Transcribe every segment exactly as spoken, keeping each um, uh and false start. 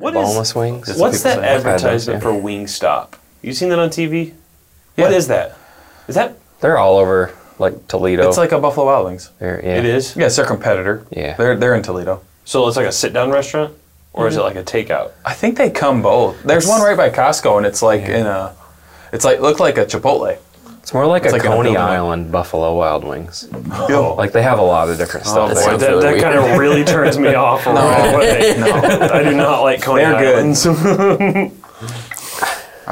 What is, wings? What's that advertisement for Wingstop? You seen that on T V? Yeah. What is that? Is that? They're all over, like Toledo. It's like a Buffalo Wild Wings. They're, yeah. It is? Yeah, it's their competitor. Yeah. They're, they're in Toledo. So it's like a sit-down restaurant? Or mm-hmm. is it like a takeout? I think they come both. There's it's, one right by Costco, and it's like yeah. in a, it's like looked like a Chipotle. It's more like it's a like Coney Island Buffalo Wild Wings. Oh. Like they have a lot of different stuff. Oh, that that, that kind of really turns me off. No, they, no, I do not like Coney Islands. I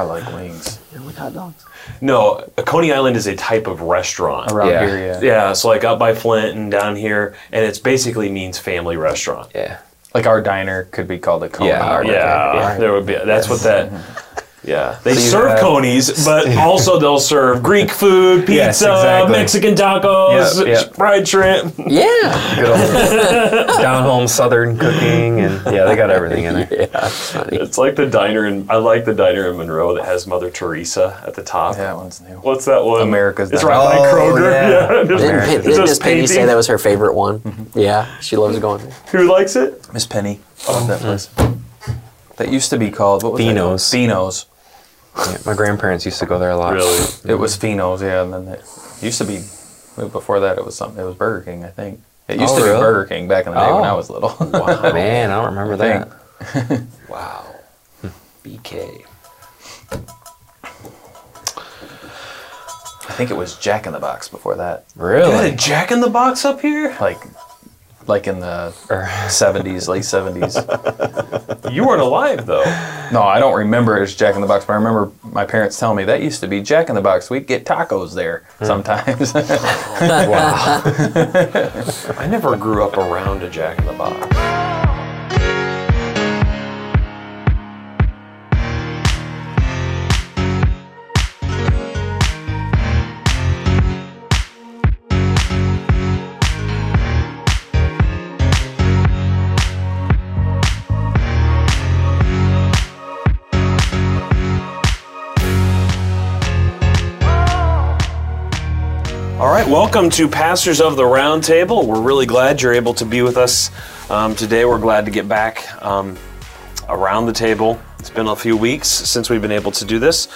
like wings. You like hot dogs? No, Coney Island is a type of restaurant around yeah. here. Yeah, yeah. So like up by Flint and down here, and it's basically means family restaurant. Yeah. Like our diner could be called a Coney. Yeah, our yeah, yeah. there would be. That's yes. what that. Yeah, they so serve have, conies, but also they'll serve Greek food, pizza, yes, exactly. Mexican tacos, yep, yep. fried shrimp. Yeah, good old down home Southern cooking, and yeah, they got everything in there. Yeah, it's funny. It's like the diner in I like the diner in Monroe that has Mother Teresa at the top. Yeah, that one's new. What's that one? America's Diner. It's right oh, by Kroger. Yeah, yeah. yeah. Didn't, didn't Miss Penny say that was her favorite one? Mm-hmm. Yeah, she loves going there. Who likes it? Miss Penny. I love that place. That used to be called what was Fino's. Fino's. Yeah, my grandparents used to go there a lot. Really? It was Fino's, yeah. And then it used to be, before that it was something, it was Burger King, I think. It used oh, to really? be Burger King back in the day oh. when I was little. Wow. Man, I don't remember that. Wow. B K. I think it was Jack in the Box before that. Really? You had a Jack in the Box up here? Like... Like in the seventies, late seventies. You weren't alive, though. No, I don't remember it as Jack in the Box, but I remember my parents telling me that used to be Jack in the Box. We'd get tacos there mm. sometimes. Wow. I never grew up around a Jack in the Box. Welcome to Pastors of the Roundtable. We're really glad you're able to be with us um, today. We're glad to get back um, around the table. It's been a few weeks since we've been able to do this.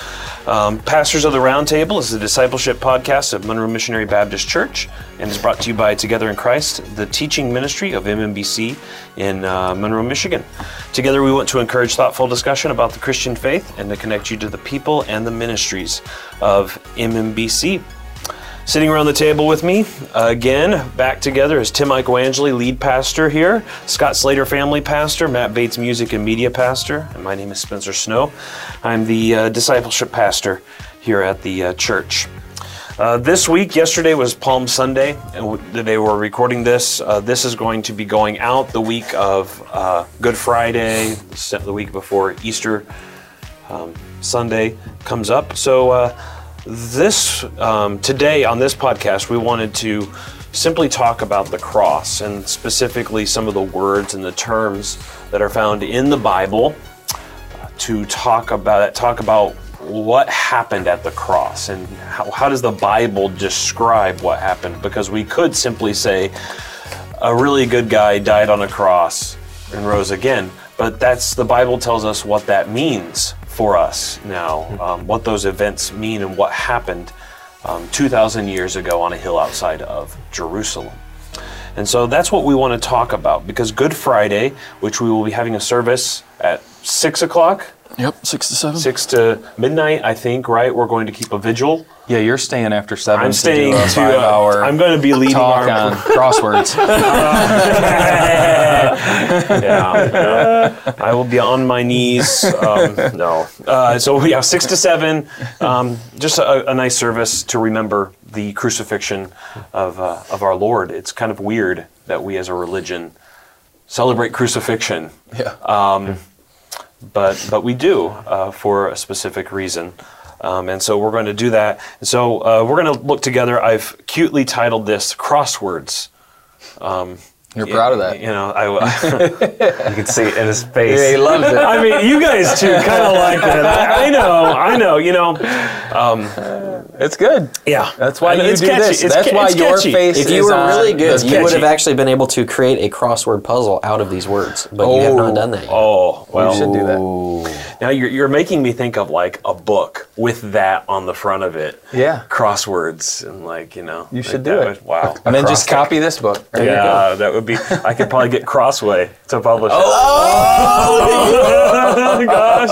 Um, Pastors of the Roundtable is the discipleship podcast of Monroe Missionary Baptist Church and is brought to you by Together in Christ, the teaching ministry of M M B C in uh, Monroe, Michigan. Together we want to encourage thoughtful discussion about the Christian faith and to connect you to the people and the ministries of M M B C. Sitting around the table with me, uh, again, back together is Tim Michael Angeli, lead pastor here, Scott Slater, family pastor, Matt Bates, music and media pastor, and my name is Spencer Snow. I'm the uh, discipleship pastor here at the uh, church. Uh, this week, yesterday was Palm Sunday, and today we're recording this. Uh, this is going to be going out the week of uh, Good Friday, the week before Easter um, Sunday comes up. So, uh, This um, today on this podcast, we wanted to simply talk about the cross and specifically some of the words and the terms that are found in the Bible to talk about talk about what happened at the cross and how, how does the Bible describe what happened? Because we could simply say a really good guy died on a cross and rose again, but that's the Bible tells us what that means for us now, um, what those events mean and what happened um, two thousand years ago on a hill outside of Jerusalem. And so that's what we want to talk about, because Good Friday, which we will be having a service at six o'clock. Yep, six to seven. six to midnight, I think, right? We're going to keep a vigil. Yeah, you're staying after seven. I'm to staying to a, hour I'm going to be leading talk our... on crosswords. uh, yeah, uh, I will be on my knees. Um, no. Uh, so we yeah, have six to seven. Um, just a, a nice service to remember the crucifixion of uh, of our Lord. It's kind of weird that we as a religion celebrate crucifixion. Yeah. Um, But but we do uh, for a specific reason, um, and so we're going to do that. And so uh, we're going to look together. I've cutely titled this "Crosswords." Um, You're proud it, of that, you know. I you can see it in his face. Yeah, he loves it. I mean, you guys too, kind of like it. I, I know, I know. You know, um, It's good. Yeah. That's why you do this. That's why your face is on. If you were really good, you would have actually been able to create a crossword puzzle out of these words, but you have not done that yet. Oh, well. You should do that. Now you're, you're making me think of like a book with that on the front of it. Yeah. Crosswords and like, you know. You should do it. Wow. And then just copy this book. Yeah, that would be, I could probably get Crossway to publish it. Oh, gosh.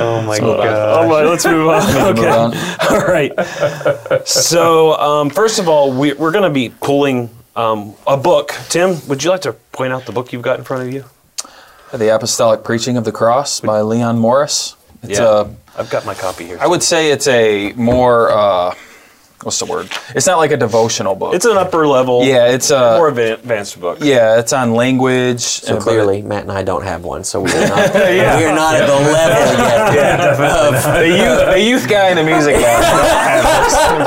Oh, my God. All right, let's move on. Okay. All right. So, um, first of all, we, we're going to be pulling um, a book. Tim, would you like to point out the book you've got in front of you? The Apostolic Preaching of the Cross by Leon Morris. It's yeah, a, I've got my copy here. I would say it's a more, uh, what's the word? It's not like a devotional book. It's an upper level. Yeah, it's a more advanced book. Yeah, it's on language. So clearly, Matt and I don't have one, so we're not, yeah. we're not at the level yet. Yeah, definitely. The youth, the youth guy and the music guy don't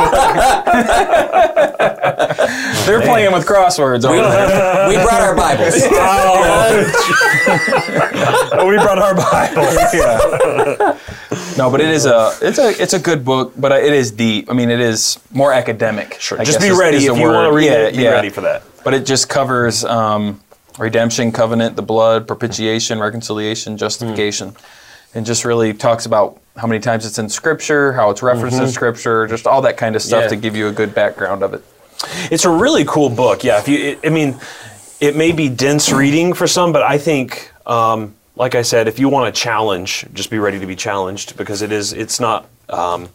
have this. They're playing with crosswords over there. We brought our Bibles. Oh, we brought our Bibles. Yeah. No, but it is a it's a it's a good book, but it is deep. I mean, it is more academic. Sure, I just be ready is, is if you want to read yeah, it. Be yeah. ready for that. But it just covers um, redemption, covenant, the blood, propitiation, reconciliation, justification, mm. and just really talks about how many times it's in Scripture, how it's referenced mm-hmm. in Scripture, just all that kind of stuff yeah. to give you a good background of it. It's a really cool book. Yeah, if you, it, I mean, it may be dense reading for some, but I think. Um, Like I said, if you want a challenge, just be ready to be challenged because it is, it's not, um,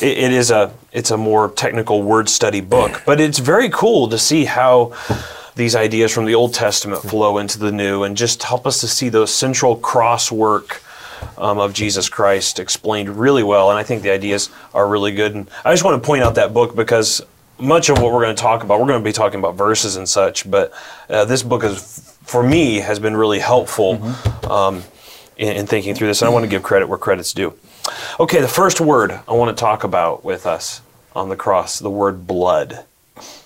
it, it is a, it's a more technical word study book, but it's very cool to see how these ideas from the Old Testament flow into the New and just help us to see those central cross work um, of Jesus Christ explained really well. And I think the ideas are really good. And I just want to point out that book because much of what we're going to talk about, we're going to be talking about verses and such, but uh, this book is for me, has been really helpful mm-hmm. um, in, in thinking through this. And I want to give credit where credit's due. Okay, the first word I want to talk about with us on the cross, the word blood.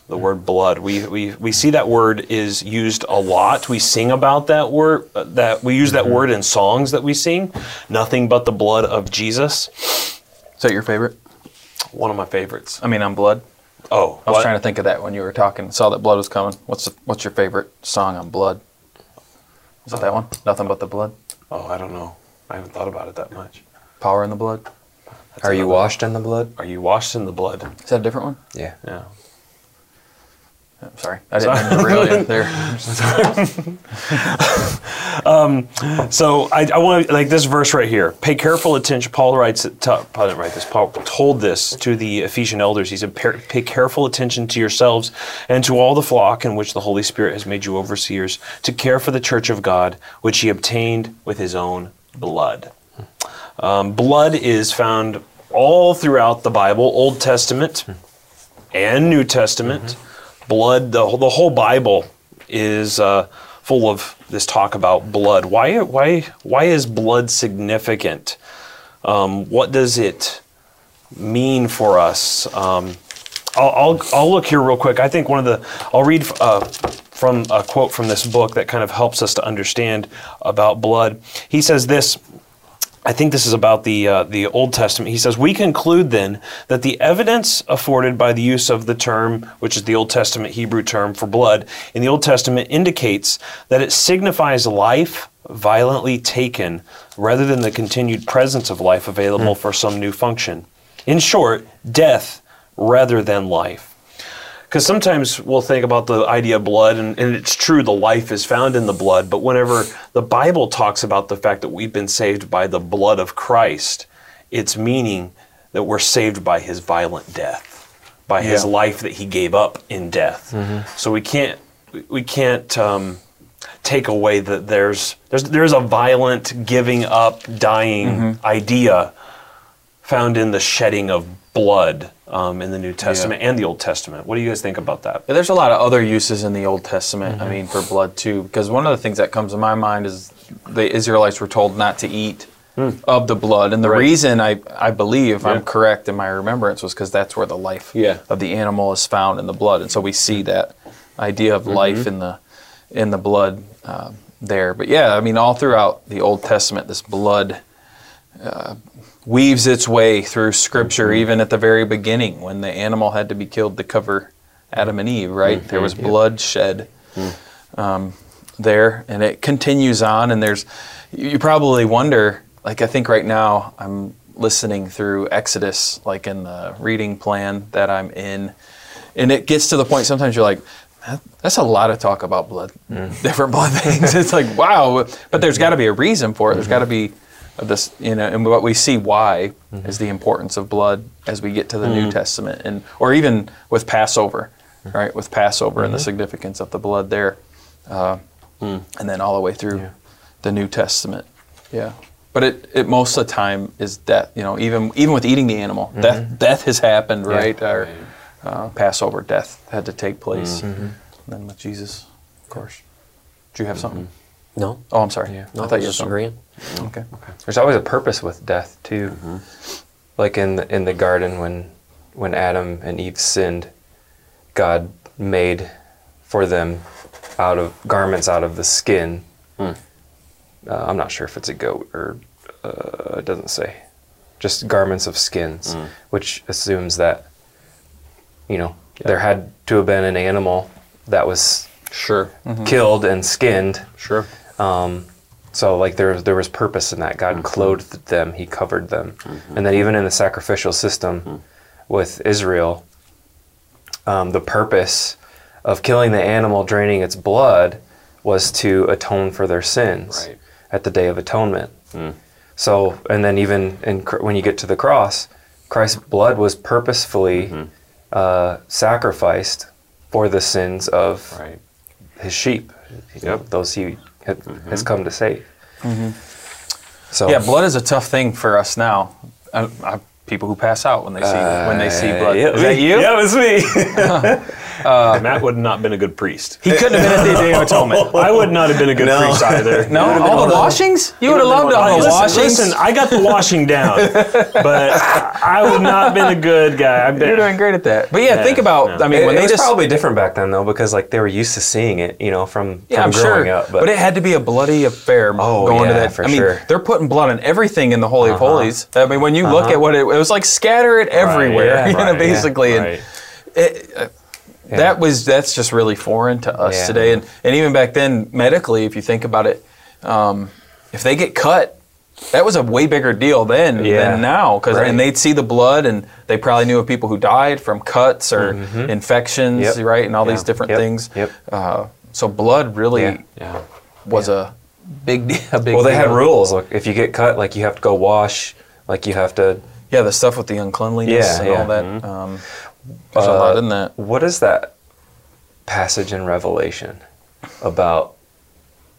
The word blood. We we we see that word is used a lot. We sing about that word. That we use that word in songs that we sing. Nothing but the blood of Jesus. Is that your favorite? One of my favorites. I mean, on blood. Oh, I was what? trying to think of that when you were talking. Saw that blood was coming. What's the, what's your favorite song on blood? Is that that one? Nothing but the blood? Oh, I don't know. I haven't thought about it that much. Power in the blood? That's Are you washed one. in the blood? Are you washed in the blood? Is that a different one? Yeah. Yeah. I'm sorry. I didn't sorry. mean to reel you there. um, so I, I want to, like this verse right here, pay careful attention. Paul writes, to, Paul didn't write this, Paul told this to the Ephesian elders. He said, pay careful attention to yourselves and to all the flock in which the Holy Spirit has made you overseers to care for the church of God, which he obtained with his own blood. Um, blood is found all throughout the Bible, Old Testament and New Testament. Mm-hmm. Blood, the whole, the whole Bible is uh, full of this talk about blood. Why, why, why is blood significant? Um, what does it mean for us? Um, I'll, I'll, I'll look here real quick. I think one of the, I'll read uh, from a quote from this book that kind of helps us to understand about blood. He says this. I think this is about the uh, the Old Testament. He says, we conclude then that the evidence afforded by the use of the term, which is the Old Testament Hebrew term for blood, in the Old Testament indicates that it signifies life violently taken rather than the continued presence of life available mm. for some new function. In short, death rather than life. Because sometimes we'll think about the idea of blood, and, and it's true, the life is found in the blood, but whenever the Bible talks about the fact that we've been saved by the blood of Christ, it's meaning that we're saved by his violent death, by yeah. his life that he gave up in death. Mm-hmm. So we can't we can't um, take away that there's, there's, there's a violent giving up, dying mm-hmm. idea found in the shedding of blood um, in the New Testament yeah. and the Old Testament. What do you guys think about that? Yeah, there's a lot of other uses in the Old Testament, mm-hmm. I mean, for blood too, because one of the things that comes to my mind is the Israelites were told not to eat mm. of the blood. And the right. reason I, I believe yeah. I'm correct in my remembrance was because that's where the life yeah. of the animal is found in the blood. And so we see that idea of mm-hmm. life in the, in the blood uh, there. But yeah, I mean, all throughout the Old Testament, this blood uh, weaves its way through Scripture, mm-hmm. even at the very beginning when the animal had to be killed to cover Adam and Eve, right? Mm-hmm. There was blood shed mm. um, there, and it continues on, and there's, you probably wonder, like I think right now I'm listening through Exodus, like in the reading plan that I'm in, and it gets to the point sometimes you're like, that's a lot of talk about blood, mm. different blood things. It's like, wow, but there's got to be a reason for it. There's got to be this, you know, and what we see why mm-hmm. is the importance of blood as we get to the mm-hmm. New Testament, and or even with Passover, right? With Passover mm-hmm. and the significance of the blood there, uh, mm. and then all the way through yeah. the New Testament. Yeah, but it, it most of the time is death. You know, even even with eating the animal, mm-hmm. death death has happened, yeah. right? Or, Uh, Passover death had to take place. Mm-hmm. And then with Jesus, of course. Do you have something? Mm-hmm. No. Oh, I'm sorry. Yeah. No, I thought you were disagreeing. Okay. okay. There's always a purpose with death, too. Mm-hmm. Like in the, in the garden when when Adam and Eve sinned, God made for them out of garments out of the skin. Mm. Uh, I'm not sure if it's a goat or uh, it doesn't say. Just garments of skins, mm. which assumes that You know, yeah. there had to have been an animal that was sure mm-hmm. killed and skinned. Sure. Um, so, like, there, there was purpose in that. God mm-hmm. clothed them. He covered them. Mm-hmm. And then even in the sacrificial system mm-hmm. with Israel, um, the purpose of killing the animal, draining its blood, was to atone for their sins right. at the Day of Atonement. Mm. So, and then even in, when you get to the cross, Christ's blood was purposefully... Mm-hmm. Uh, sacrificed for the sins of right. his sheep, you know, those he had, mm-hmm. has come to save. Mm-hmm. So yeah, blood is a tough thing for us now. I, I, people who pass out when they see uh, when they see blood. Yeah, is that you? Yeah, it was me. uh, Matt would not have been a good priest. He couldn't have been at the Day of Atonement. I would not have been a good no. priest either. No, all the washings? You would have loved all the washings. Listen, I got the washing down, but I would not have been a good guy. I've been, You're doing great at that. But yeah, yeah think about, no. I mean, it, when it they was just, probably different back then, though, because like they were used to seeing it, you know, from, from yeah, I'm growing sure. up. But. but it had to be a bloody affair oh, going yeah, to that. For I mean, sure. they're putting blood on everything in the Holy of Holies. I mean, when you look at what it It was like scatter it everywhere, right, yeah, you know, right, basically, yeah, right. and it, uh, yeah. that was that's just really foreign to us yeah. today. And and even back then, medically, if you think about it, um, if they get cut, that was a way bigger deal then yeah. than now, because right. and they'd see the blood, and they probably knew of people who died from cuts or mm-hmm. infections, yep. right, and all yeah. these different yep. things. Yep. Uh, so blood really yeah. Yeah. was yeah. a big deal. Well, big they deal. had rules. Like if you get cut, like you have to go wash, like you have to. Yeah, the stuff with the uncleanliness yeah, and yeah. all that. Mm-hmm. um, there's uh, a lot in that. What is that passage in Revelation about?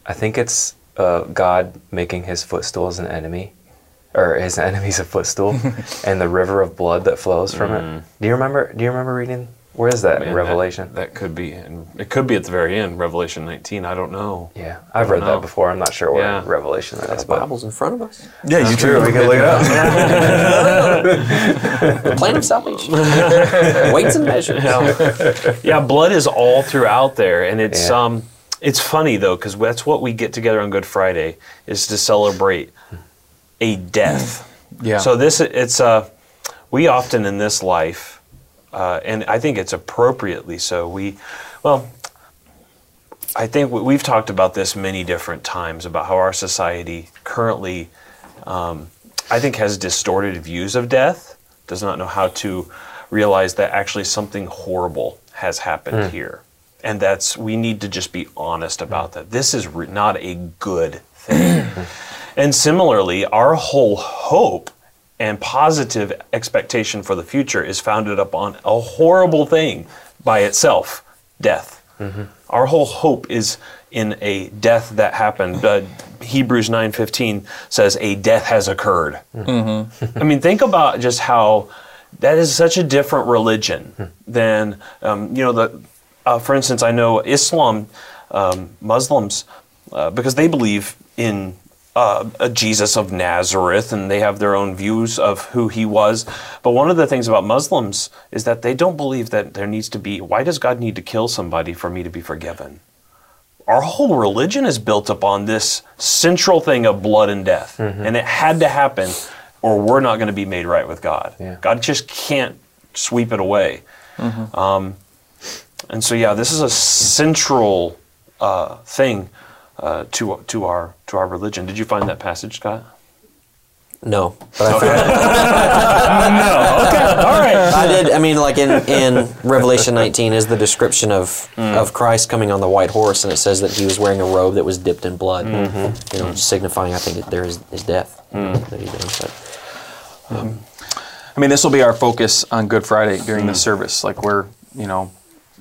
I think it's uh, God making his footstool as an enemy, or his enemy's a footstool, and the river of blood that flows from mm. it. Do you remember? Do you remember reading? Where is that Man, in Revelation? That, that could be. In, it could be at the very end, Revelation nineteen. I don't know. Yeah, I've read know. that before. I'm not sure what yeah. Revelation that is. But Bible's in front of us. Yeah, you true. We can look it up. The plan of salvation. Weights and measures. Yeah. yeah, blood is all throughout there, and it's yeah. um, it's funny though, because that's what we get together on Good Friday is to celebrate a death. Yeah. So this it's uh, we often in this life. Uh, and I think it's appropriately so. We, well, I think we, we've talked about this many different times about how our society currently, um, I think, has distorted views of death, does not know how to realize that actually something horrible has happened mm. here. And that's, we need to just be honest about that. This is re- not a good thing. And similarly, our whole hope and positive expectation for the future is founded upon a horrible thing by itself, death. Mm-hmm. Our whole hope is in a death that happened. Uh, Hebrews nine fifteen says a death has occurred. Mm-hmm. I mean, think about just how that is such a different religion than, um, you know, the, uh, for instance, I know Islam, um, Muslims, uh, because they believe in Uh, a Jesus of Nazareth, and they have their own views of who he was. But one of the things about Muslims is that they don't believe that there needs to be, why does God need to kill somebody for me to be forgiven? our whole religion is built upon this central thing of blood and death. Mm-hmm. And it had to happen or we're not going to be made right with God. Yeah. God just can't sweep it away. Mm-hmm. Um, and so, yeah, this is a central uh, thing uh, to to our to our religion. Did you find that passage, Scott? No. But okay. I found it. No. Okay. All right. I did. I mean, like in, in Revelation nineteen is the description of mm. of Christ coming on the white horse, and it says that he was wearing a robe that was dipped in blood, mm-hmm. you know, mm. signifying, I think, that there is his death mm. that he did. But, um, I mean, this will be our focus on Good Friday during mm. the service. Like we're, you know,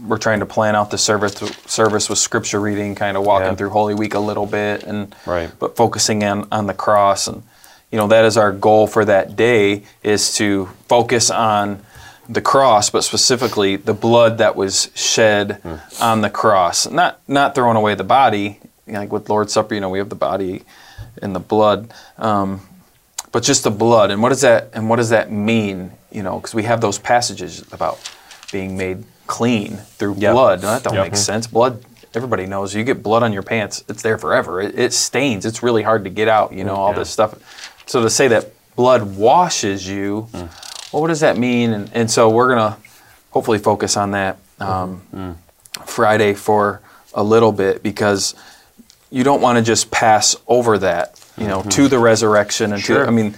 we're trying to plan out the service service with scripture reading, kind of walking yeah. through Holy Week a little bit, and right. but focusing in on the cross. And you know, that is our goal for that day, is to focus on the cross, but specifically the blood that was shed mm. on the cross. Not not throwing away the body, you know, like with Lord's Supper, you know, we have the body and the blood, um, but just the blood. And what does that and what does that mean? You know, because we have those passages about being made clean through yep. blood. That don't yep. make sense. Blood. Everybody knows you get blood on your pants; it's there forever. It, it stains. It's really hard to get out. You know, all yeah. this stuff. So to say that blood washes you, mm. well, what does that mean? And, and so we're going to hopefully focus on that um, mm. Friday for a little bit, because you don't want to just pass over that, you know, mm-hmm. to the resurrection. And sure. to, I mean,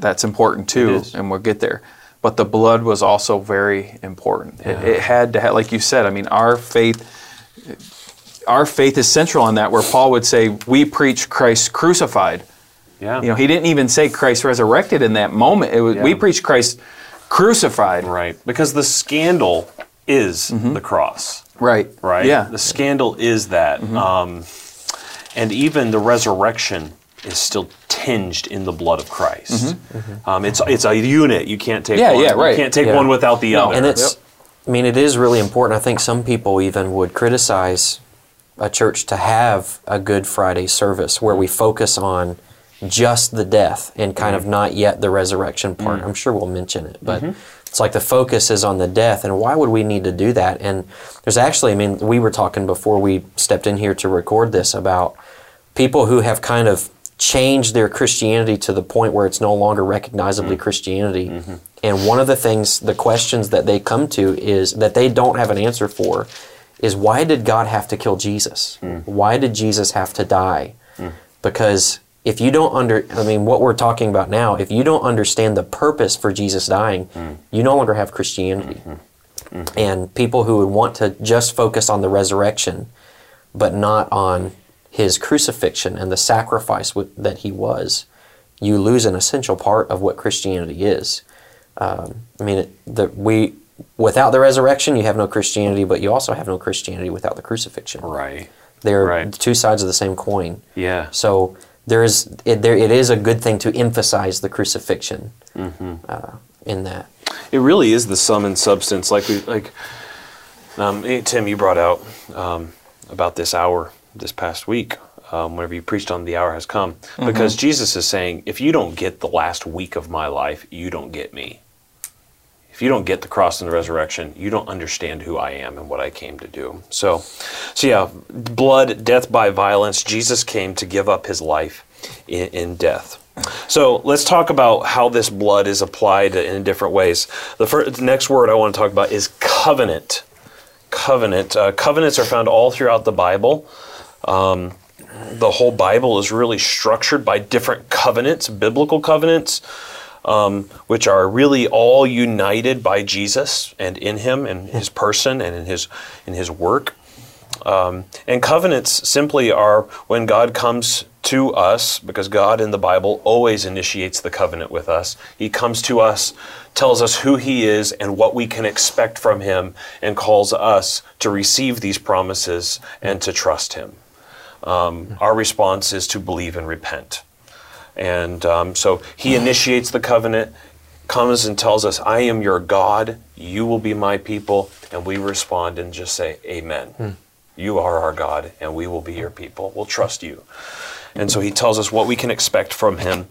that's important too, and we'll get there. But the blood was also very important. Yeah. It, it had to have, like you said, I mean, our faith... Our faith is central on that, where Paul would say, we preach Christ crucified. Yeah. You know, he didn't even say Christ resurrected in that moment. It was, yeah. We preach Christ crucified. Right. Because the scandal is mm-hmm. the cross. Right. Right. Yeah. The scandal is that. Mm-hmm. Um, and even the resurrection is still tinged in the blood of Christ. Mm-hmm. Mm-hmm. Um, it's it's a unit. You can't take yeah, one. Yeah, right. You can't take yeah. one without the no, other. And it's, yep. I mean, it is really important. I think some people even would criticize a church to have a Good Friday service where we focus on just the death and kind of not yet the resurrection part. Mm-hmm. I'm sure we'll mention it, but mm-hmm. it's like the focus is on the death, and why would we need to do that? And there's actually, I mean, we were talking before we stepped in here to record this about people who have kind of changed their Christianity to the point where it's no longer recognizably mm-hmm. Christianity. Mm-hmm. And one of the things, the questions that they come to is that they don't have an answer for is, why did God have to kill Jesus? Mm. Why did Jesus have to die? Mm. Because if you don't under, I mean, what we're talking about now, if you don't understand the purpose for Jesus dying, mm. you no longer have Christianity. Mm-hmm. Mm-hmm. And people who would want to just focus on the resurrection, but not on his crucifixion and the sacrifice w- that he was, you lose an essential part of what Christianity is. Um, I mean, it, the, we without the resurrection, you have no Christianity, but you also have no Christianity without the crucifixion. Right. They're right. two sides of the same coin. Yeah. So... There is it, there. It is a good thing to emphasize the crucifixion mm-hmm. uh, in that. It really is the sum and substance. Like we, like um, Tim, you brought out um, about this hour this past week. Um, whenever you preached on the hour has come, mm-hmm. because Jesus is saying, if you don't get the last week of my life, you don't get me. If you don't get the cross and the resurrection, you don't understand who I am and what I came to do. So, so yeah, blood, death by violence. Jesus came to give up his life in, in death. So let's talk about how this blood is applied in different ways. The, first, the next word I want to talk about is covenant. Covenant. Uh, covenants are found all throughout the Bible. Um, the whole Bible is really structured by different covenants, biblical covenants. Um, which are really all united by Jesus and in him and his person and in his in his work. Um, and covenants simply are when God comes to us, because God in the Bible always initiates the covenant with us. He comes to us, tells us who he is and what we can expect from him, and calls us to receive these promises and to trust him. Um, our response is to believe and repent. And um, so he initiates the covenant, comes and tells us, I am your God, you will be my people, and we respond and just say, amen. Hmm. You are our God, and we will be your people. We'll trust you. And so he tells us what we can expect from him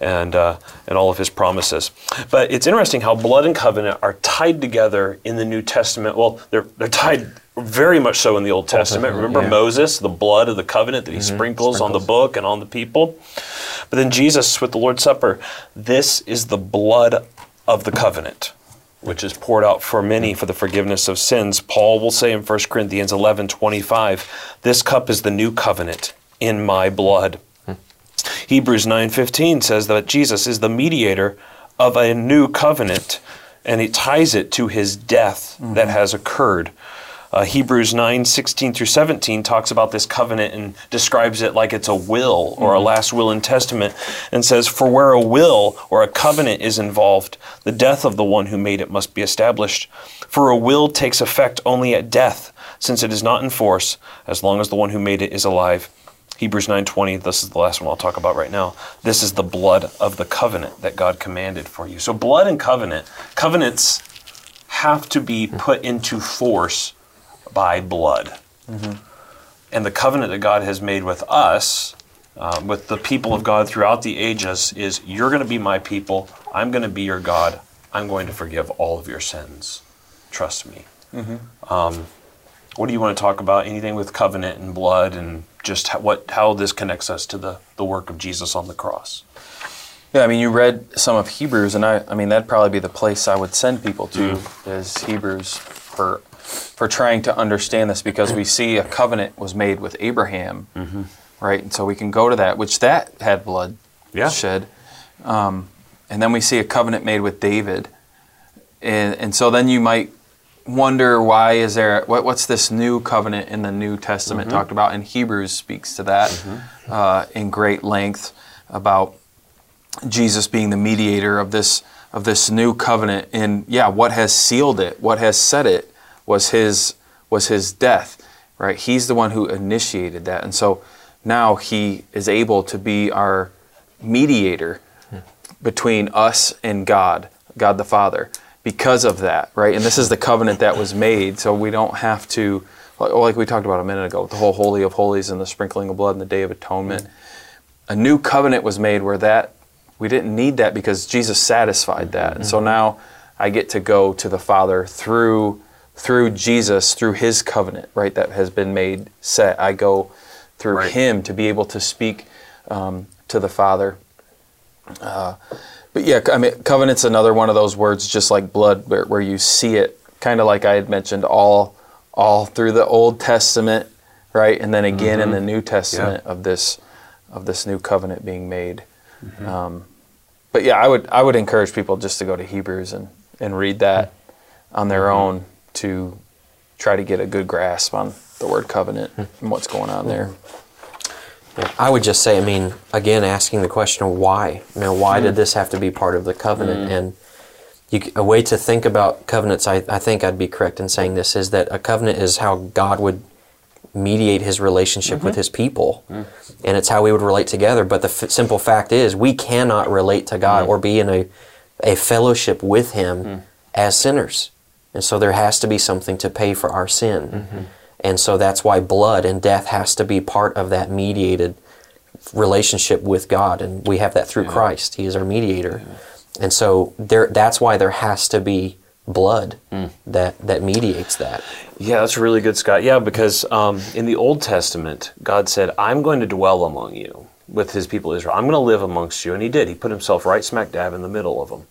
and, uh, and all of his promises. But it's interesting how blood and covenant are tied together in the New Testament. Well, they're, they're tied very much so in the Old Testament. Old Testament Remember yeah. Moses, the blood of the covenant that he mm-hmm. sprinkles, sprinkles on the book and on the people. But then Jesus with the Lord's Supper, this is the blood of the covenant, which is poured out for many for the forgiveness of sins. Paul will say in First Corinthians eleven twenty-five, this cup is the new covenant in my blood. Hmm. Hebrews nine fifteen says that Jesus is the mediator of a new covenant, and he ties it to his death mm-hmm. that has occurred. Uh, Hebrews nine sixteen through seventeen talks about this covenant and describes it like it's a will or mm-hmm. a last will and testament, and says, for where a will or a covenant is involved, the death of the one who made it must be established. For a will takes effect only at death, since it is not in force, as long as the one who made it is alive. Hebrews nine twenty, this is the last one I'll talk about right now. This is the blood of the covenant that God commanded for you. So blood and covenant, covenants have to be put into force by blood. Mm-hmm. And the covenant that God has made with us, um, with the people of God throughout the ages, is you're going to be my people, I'm going to be your God, I'm going to forgive all of your sins. Trust me. Mm-hmm. Um, what do you want to talk about? Anything with covenant and blood and just how, what, how this connects us to the, the work of Jesus on the cross? Yeah, I mean, you read some of Hebrews, and I, I mean, that'd probably be the place I would send people to mm-hmm. is Hebrews for for trying to understand this, because we see a covenant was made with Abraham, mm-hmm. right? And so we can go to that, which that had blood yeah. shed. Um, and then we see a covenant made with David. And, and so then you might wonder, why is there, what, what's this new covenant in the New Testament mm-hmm. talked about? And Hebrews speaks to that mm-hmm. uh, in great length about Jesus being the mediator of this, of this new covenant. And yeah, what has sealed it? What has set it? was his was his death, right? He's the one who initiated that. And so now he is able to be our mediator hmm. between us and God, God the Father, because of that, right? And this is the covenant that was made, so we don't have to, like we talked about a minute ago, the whole Holy of Holies and the sprinkling of blood and the Day of Atonement. Hmm. A new covenant was made where that, we didn't need that because Jesus satisfied that. Mm-hmm. And so now I get to go to the Father through through Jesus, through his covenant, right, that has been made set. I go through right. him to be able to speak um, to the Father. Uh, but yeah, I mean, covenant's another one of those words, just like blood, where, where you see it, kind of like I had mentioned, all all through the Old Testament, right, and then again mm-hmm. in the New Testament yeah. of this of this new covenant being made. Mm-hmm. Um, but yeah, I would I would encourage people just to go to Hebrews and, and read that on their mm-hmm. own, to try to get a good grasp on the word covenant and what's going on there. I would just say, I mean, again, asking the question of why. You know, why mm. did this have to be part of the covenant? Mm. And you, a way to think about covenants, I, I think I'd be correct in saying this, is that a covenant is how God would mediate his relationship mm-hmm. with his people. Mm. And it's how we would relate together. But the f- simple fact is, we cannot relate to God mm. or be in a, a fellowship with him mm. as sinners. And so there has to be something to pay for our sin. Mm-hmm. And so that's why blood and death has to be part of that mediated relationship with God. And we have that through yeah. Christ. He is our mediator. Yeah. And so there, that's why there has to be blood mm. that, that mediates that. Yeah, that's really good, Scott. Yeah, because um, in the Old Testament, God said, I'm going to dwell among you with his people Israel. I'm going to live amongst you. And he did. He put himself right smack dab in the middle of them.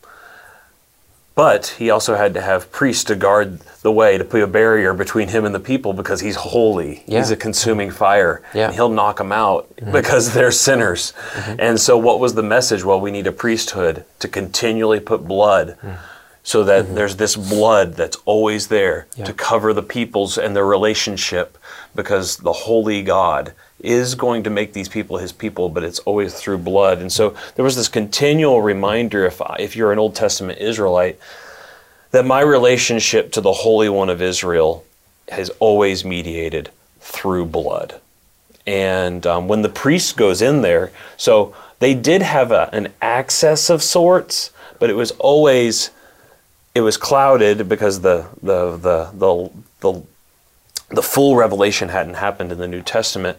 But he also had to have priests to guard the way, to put a barrier between him and the people, because he's holy. Yeah. He's a consuming fire. Yeah. And he'll knock them out mm-hmm. because they're sinners. Mm-hmm. And so what was the message? Well, we need a priesthood to continually put blood mm. so that mm-hmm. there's this blood that's always there yeah. to cover the peoples and their relationship, because the holy God is going to make these people his people, but it's always through blood. And so there was this continual reminder, if I, if you're an Old Testament Israelite, that my relationship to the Holy One of Israel has always mediated through blood. And um, when the priest goes in there, so they did have a, an access of sorts, but it was always, it was clouded because the the the the the, the full revelation hadn't happened in the New Testament.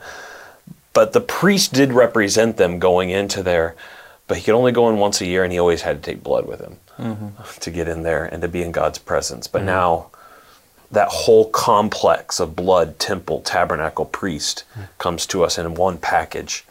But the priest did represent them going into there, but he could only go in once a year, and he always had to take blood with him mm-hmm. to get in there and to be in God's presence. But mm-hmm. now that whole complex of blood, temple, tabernacle, priest comes to us in one package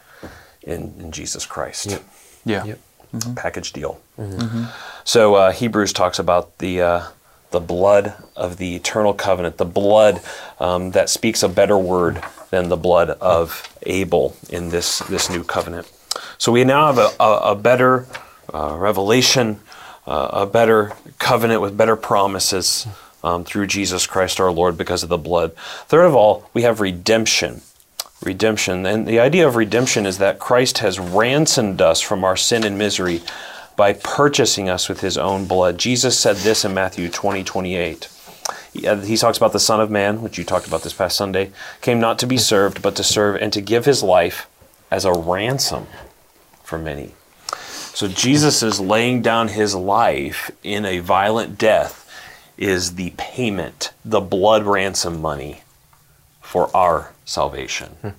in, in Jesus Christ. Yep. Yeah. Yep. Mm-hmm. Package deal. Mm-hmm. Mm-hmm. So uh, Hebrews talks about the uh, the blood of the eternal covenant, the blood um, that speaks a better word than the blood of Abel in this, this new covenant. So we now have a, a, a better uh, revelation, uh, a better covenant with better promises um, through Jesus Christ our Lord because of the blood. Third of all, we have redemption. Redemption. And the idea of redemption is that Christ has ransomed us from our sin and misery by purchasing us with his own blood. Jesus said this in Matthew twenty, twenty-eight. He talks about the Son of Man, which you talked about this past Sunday, came not to be served, but to serve and to give his life as a ransom for many. So Jesus' laying down his life in a violent death is the payment, the blood ransom money for our salvation. Hmm.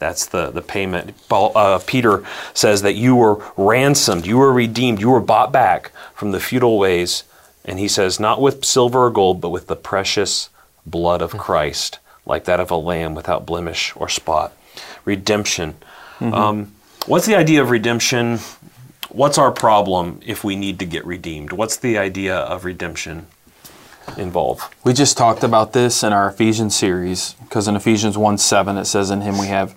That's the, the payment. Paul, uh, Peter says that you were ransomed, you were redeemed, you were bought back from the futile ways. And he says, not with silver or gold, but with the precious blood of Christ, like that of a lamb without blemish or spot. Redemption. Mm-hmm. Um, what's the idea of redemption? What's our problem if we need to get redeemed? What's the idea of redemption involve? We just talked about this in our Ephesians series, because in Ephesians one seven it says, in him we have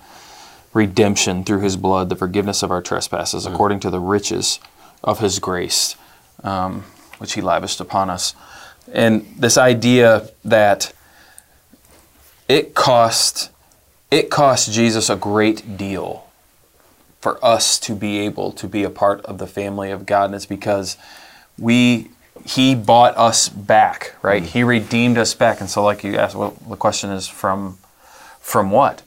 redemption through his blood, the forgiveness of our trespasses, mm-hmm. according to the riches of his grace, um, which he lavished upon us. And this idea that it cost, it cost Jesus a great deal for us to be able to be a part of the family of God, and it's because we He bought us back, right? Mm-hmm. He redeemed us back. And so like you asked, well, the question is from from what?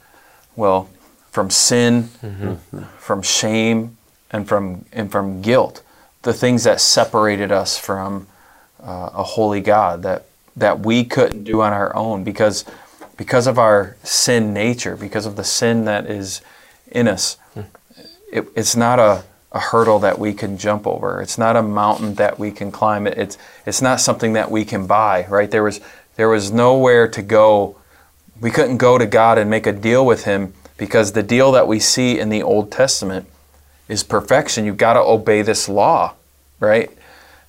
Well, from sin, mm-hmm. from shame, and from and from guilt. The things that separated us from uh, a holy God that that we couldn't do on our own because because of our sin nature, because of the sin that is in us. Mm-hmm. It, it's not a a hurdle that we can jump over. It's not a mountain that we can climb. It, it's it's not something that we can buy, right? There was there was nowhere to go. We couldn't go to God and make a deal with him because the deal that we see in the Old Testament is perfection. You've got to obey this law, right?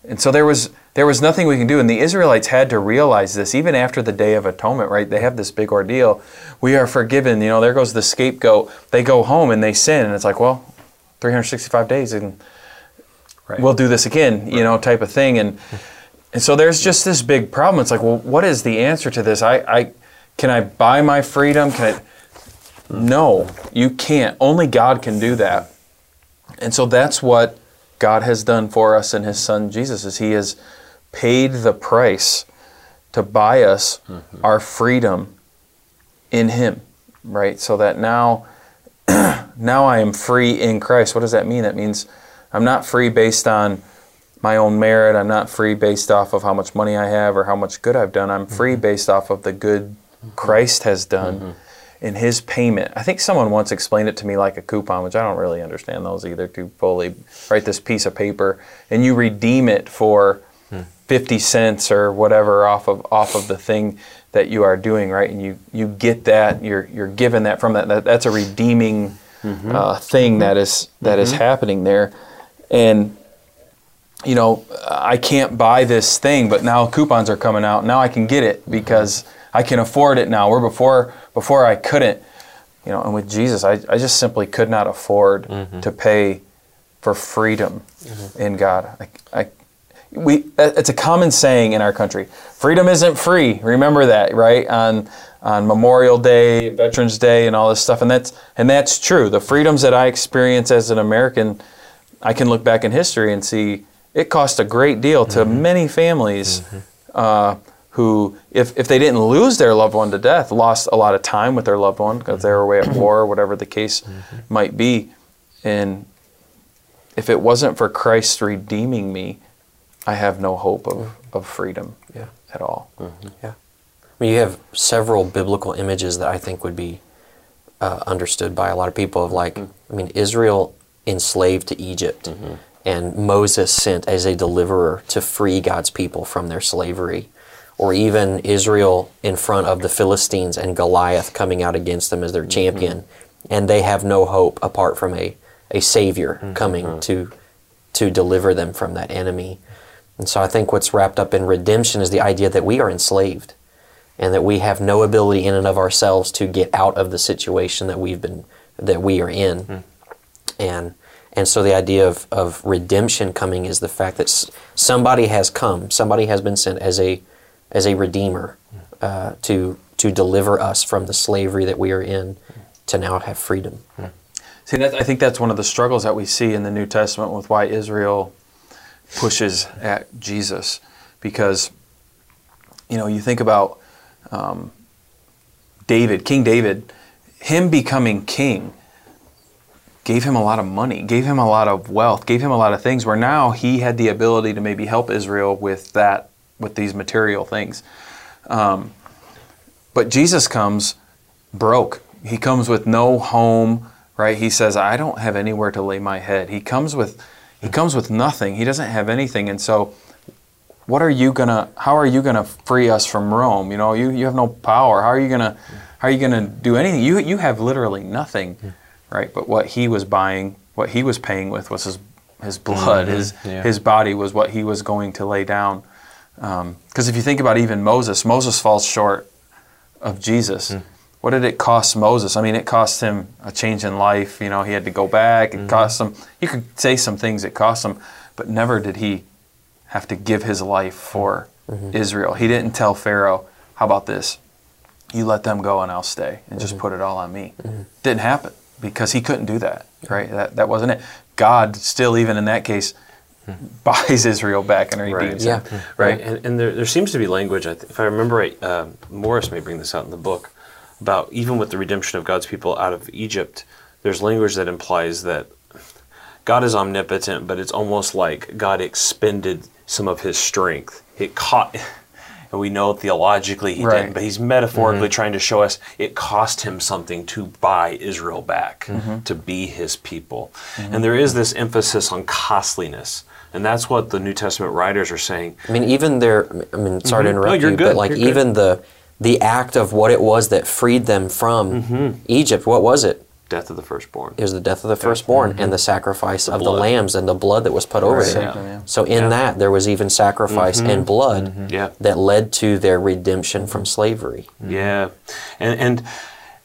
And so there was there was nothing we can do. And the Israelites had to realize this even after the Day of Atonement, right? They have this big ordeal. We are forgiven. You know, there goes the scapegoat. They go home and they sin. And it's like, well, three hundred sixty-five days and right. we'll do this again, you know, type of thing. And and so there's just this big problem. It's like, well, what is the answer to this? I, I can I buy my freedom? Can I? No, you can't. Only God can do that. And so that's what God has done for us in his son Jesus, is he has paid the price to buy us mm-hmm. our freedom in him, right? So that now... now I am free in Christ. What does that mean? That means I'm not free based on my own merit. I'm not free based off of how much money I have or how much good I've done. I'm free based off of the good Christ has done mm-hmm. in his payment. I think someone once explained it to me like a coupon, which I don't really understand those either too fully. Write this piece of paper and you redeem it for fifty cents or whatever off of off of the thing that you are doing, right? And you you get that, you're you're given that from that, that that's a redeeming mm-hmm. uh, thing that is that mm-hmm. is happening there. And you know, I can't buy this thing, but now coupons are coming out. Now I can get it because mm-hmm. I can afford it now. Where before before I couldn't, you know. And with Jesus, I I just simply could not afford mm-hmm. to pay for freedom mm-hmm. in God. I, I We, it's a common saying in our country. Freedom isn't free. Remember that, right? On on Memorial Day, Veterans Day, and all this stuff. And that's and that's true. The freedoms that I experience as an American, I can look back in history and see it cost a great deal to mm-hmm. many families mm-hmm. uh, who, if, if they didn't lose their loved one to death, lost a lot of time with their loved one because mm-hmm. they were away at war or whatever the case mm-hmm. might be. And if it wasn't for Christ redeeming me, I have no hope of, of freedom yeah. at all. Mm-hmm. Yeah, I mean, you have several biblical images that I think would be uh, understood by a lot of people of like, mm-hmm. I mean, Israel enslaved to Egypt mm-hmm. and Moses sent as a deliverer to free God's people from their slavery. or even Israel in front of the Philistines and Goliath coming out against them as their mm-hmm. champion, and they have no hope apart from a, a Savior mm-hmm. coming to to deliver them from that enemy. And so I think what's wrapped up in redemption is the idea that we are enslaved and that we have no ability in and of ourselves to get out of the situation that we've been that we are in. Mm. And and so the idea of, of redemption coming is the fact that somebody has come, somebody has been sent as a as a redeemer uh, to to deliver us from the slavery that we are in to now have freedom. Mm. See, that, I think that's one of the struggles that we see in the New Testament with why Israel pushes at Jesus, because, you know, you think about um, David, King David, him becoming king gave him a lot of money, gave him a lot of wealth, gave him a lot of things where now he had the ability to maybe help Israel with that, with these material things. Um, but Jesus comes broke. He comes with no home, right? He says, I don't have anywhere to lay my head. He comes with He comes with nothing. He doesn't have anything. And so what are you gonna how are you gonna free us from Rome? You know, you, you have no power. How are you gonna how are you gonna do anything? You you have literally nothing. Yeah. Right? But what he was buying, what he was paying with was his his blood, mm-hmm. his yeah. his body was what he was going to lay down. Um, because if you think about even Moses, Moses falls short of Jesus. Mm. What did it cost Moses? I mean, it cost him a change in life. You know, he had to go back. It mm-hmm. cost him. You could say some things it cost him, but never did he have to give his life for mm-hmm. Israel. He didn't tell Pharaoh, how about this? You let them go and I'll stay and mm-hmm. just put it all on me. Mm-hmm. Didn't happen because he couldn't do that, right? That that wasn't it. God still, even in that case, mm-hmm. buys Israel back and redeems him. Right, yeah. right? And, and there, there seems to be language, if I remember right, uh, Morris may bring this out in the book, about even with the redemption of God's people out of Egypt, there's language that implies that God is omnipotent, but it's almost like God expended some of his strength. It caught, and we know theologically he right. didn't, but he's metaphorically mm-hmm. trying to show us it cost him something to buy Israel back, mm-hmm. to be his people. Mm-hmm. And there is this emphasis on costliness. And that's what the New Testament writers are saying. I mean, even their, I mean, sorry mm-hmm. to interrupt no, you're you, good. But like you're even good. the, The act of what it was that freed them from mm-hmm. Egypt, what was it? Death of the firstborn. It was the death of the firstborn mm-hmm. and the sacrifice the of blood. the lambs and the blood that was put right. over them. Yeah. So in yeah. that, there was even sacrifice mm-hmm. and blood mm-hmm. yeah. that led to their redemption from slavery. Mm-hmm. Yeah. And and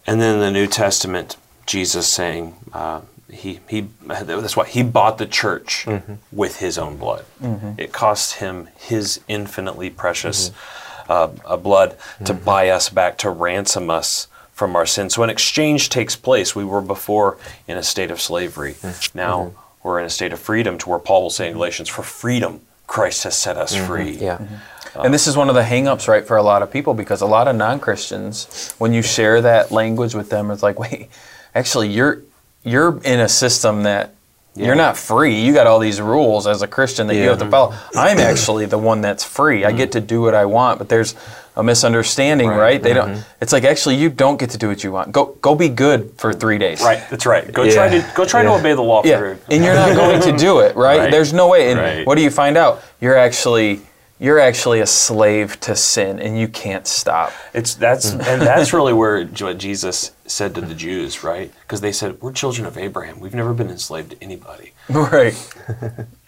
and then in the New Testament, Jesus saying, uh, he he that's why he bought the church mm-hmm. with his own blood. Mm-hmm. It cost him his infinitely precious mm-hmm. Uh, a blood to mm-hmm. buy us back, to ransom us from our sins. So an exchange takes place. We were before in a state of slavery. Mm-hmm. Now mm-hmm. we're in a state of freedom, to where Paul will say in Galatians, for freedom Christ has set us mm-hmm. free. Yeah. Mm-hmm. Um, and this is one of the hang-ups, right, for a lot of people, because a lot of non-Christians, when you share that language with them, it's like, wait, actually you're you're in a system that Yeah. You're not free. You got all these rules as a Christian that yeah. you have to follow. I'm actually the one that's free. I get to do what I want, but there's a misunderstanding, right? right? They mm-hmm. don't. It's like, actually, you don't get to do what you want. Go go be good for three days. Right, that's right. Go yeah. try to go try yeah. to obey the law. Yeah. For, and you're not going to do it, right? right. There's no way. And right. what do you find out? You're actually... You're actually a slave to sin, and you can't stop. It's that's and that's really where what Jesus said to the Jews, right? Because they said, "We're children of Abraham. We've never been enslaved to anybody." Right.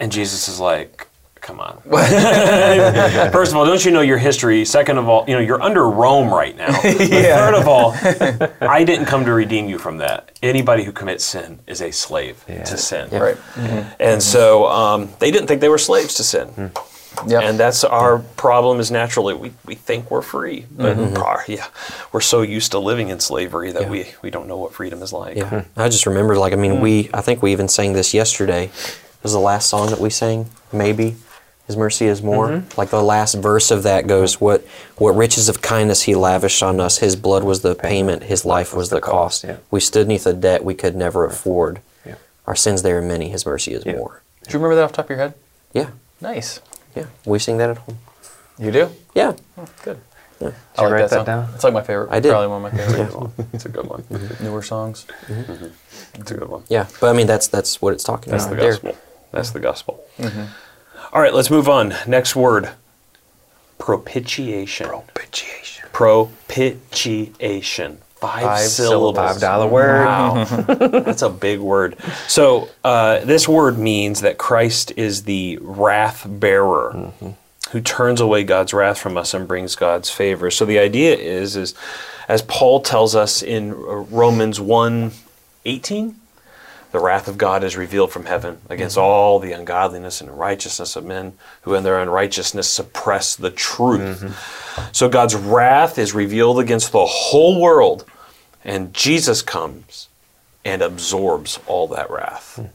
And Jesus is like, "Come on. First of all, don't you know your history? Second of all, you know you're under Rome right now. yeah. Third of all, I didn't come to redeem you from that. Anybody who commits sin is a slave yeah. to sin, yeah. right? Mm-hmm. And so um, they didn't think they were slaves to sin." Mm. Yep. And that's our problem is naturally we, we think we're free, but mm-hmm. par, yeah, we're so used to living in slavery that yeah. we, we don't know what freedom is like. Yeah. I just remember, like, I mean, mm. we I think we even sang this yesterday. It was the last song that we sang, maybe, His Mercy Is More. Mm-hmm. Like the last verse of that goes, what what riches of kindness he lavished on us, his blood was the payment, his life was the cost. Yeah. We stood neath a debt we could never afford. Yeah. Our sins there are many, his mercy is yeah. more. Do you remember that off the top of your head? Yeah. Nice. Yeah, we sing that at home. You do? Yeah. Oh, good. Yeah. Did you like write that, that down? It's like my favorite. I did. Probably one of my favorites. yeah. It's a good one. Mm-hmm. Newer songs. Mm-hmm. It's a good one. Yeah, but I mean, that's that's what it's talking that's about. That's the gospel. There. That's the gospel. Mm-hmm. All right, let's move on. Next word. Propitiation. Propitiation. Propitiation. Five, Five syllables. Five dollar word. Wow. That's a big word. So uh, this word means that Christ is the wrath bearer, mm-hmm. who turns away God's wrath from us and brings God's favor. So the idea is, is as Paul tells us in Romans one eighteen, the wrath of God is revealed from heaven against mm-hmm. all the ungodliness and unrighteousness of men who in their unrighteousness suppress the truth. Mm-hmm. So God's wrath is revealed against the whole world, and Jesus comes and absorbs all that wrath mm.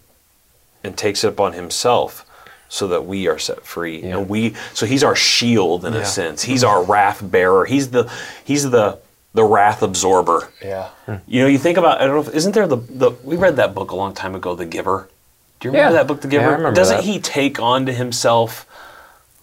and takes it upon himself so that we are set free. Yeah. And we so he's our shield in yeah. a sense. He's our wrath bearer. He's the he's the The wrath absorber. Yeah. You know, you think about, I don't know, if, isn't there the, the, we read that book a long time ago, The Giver. Do you remember yeah. that book, The Giver? Yeah, I remember Doesn't that. he take on to himself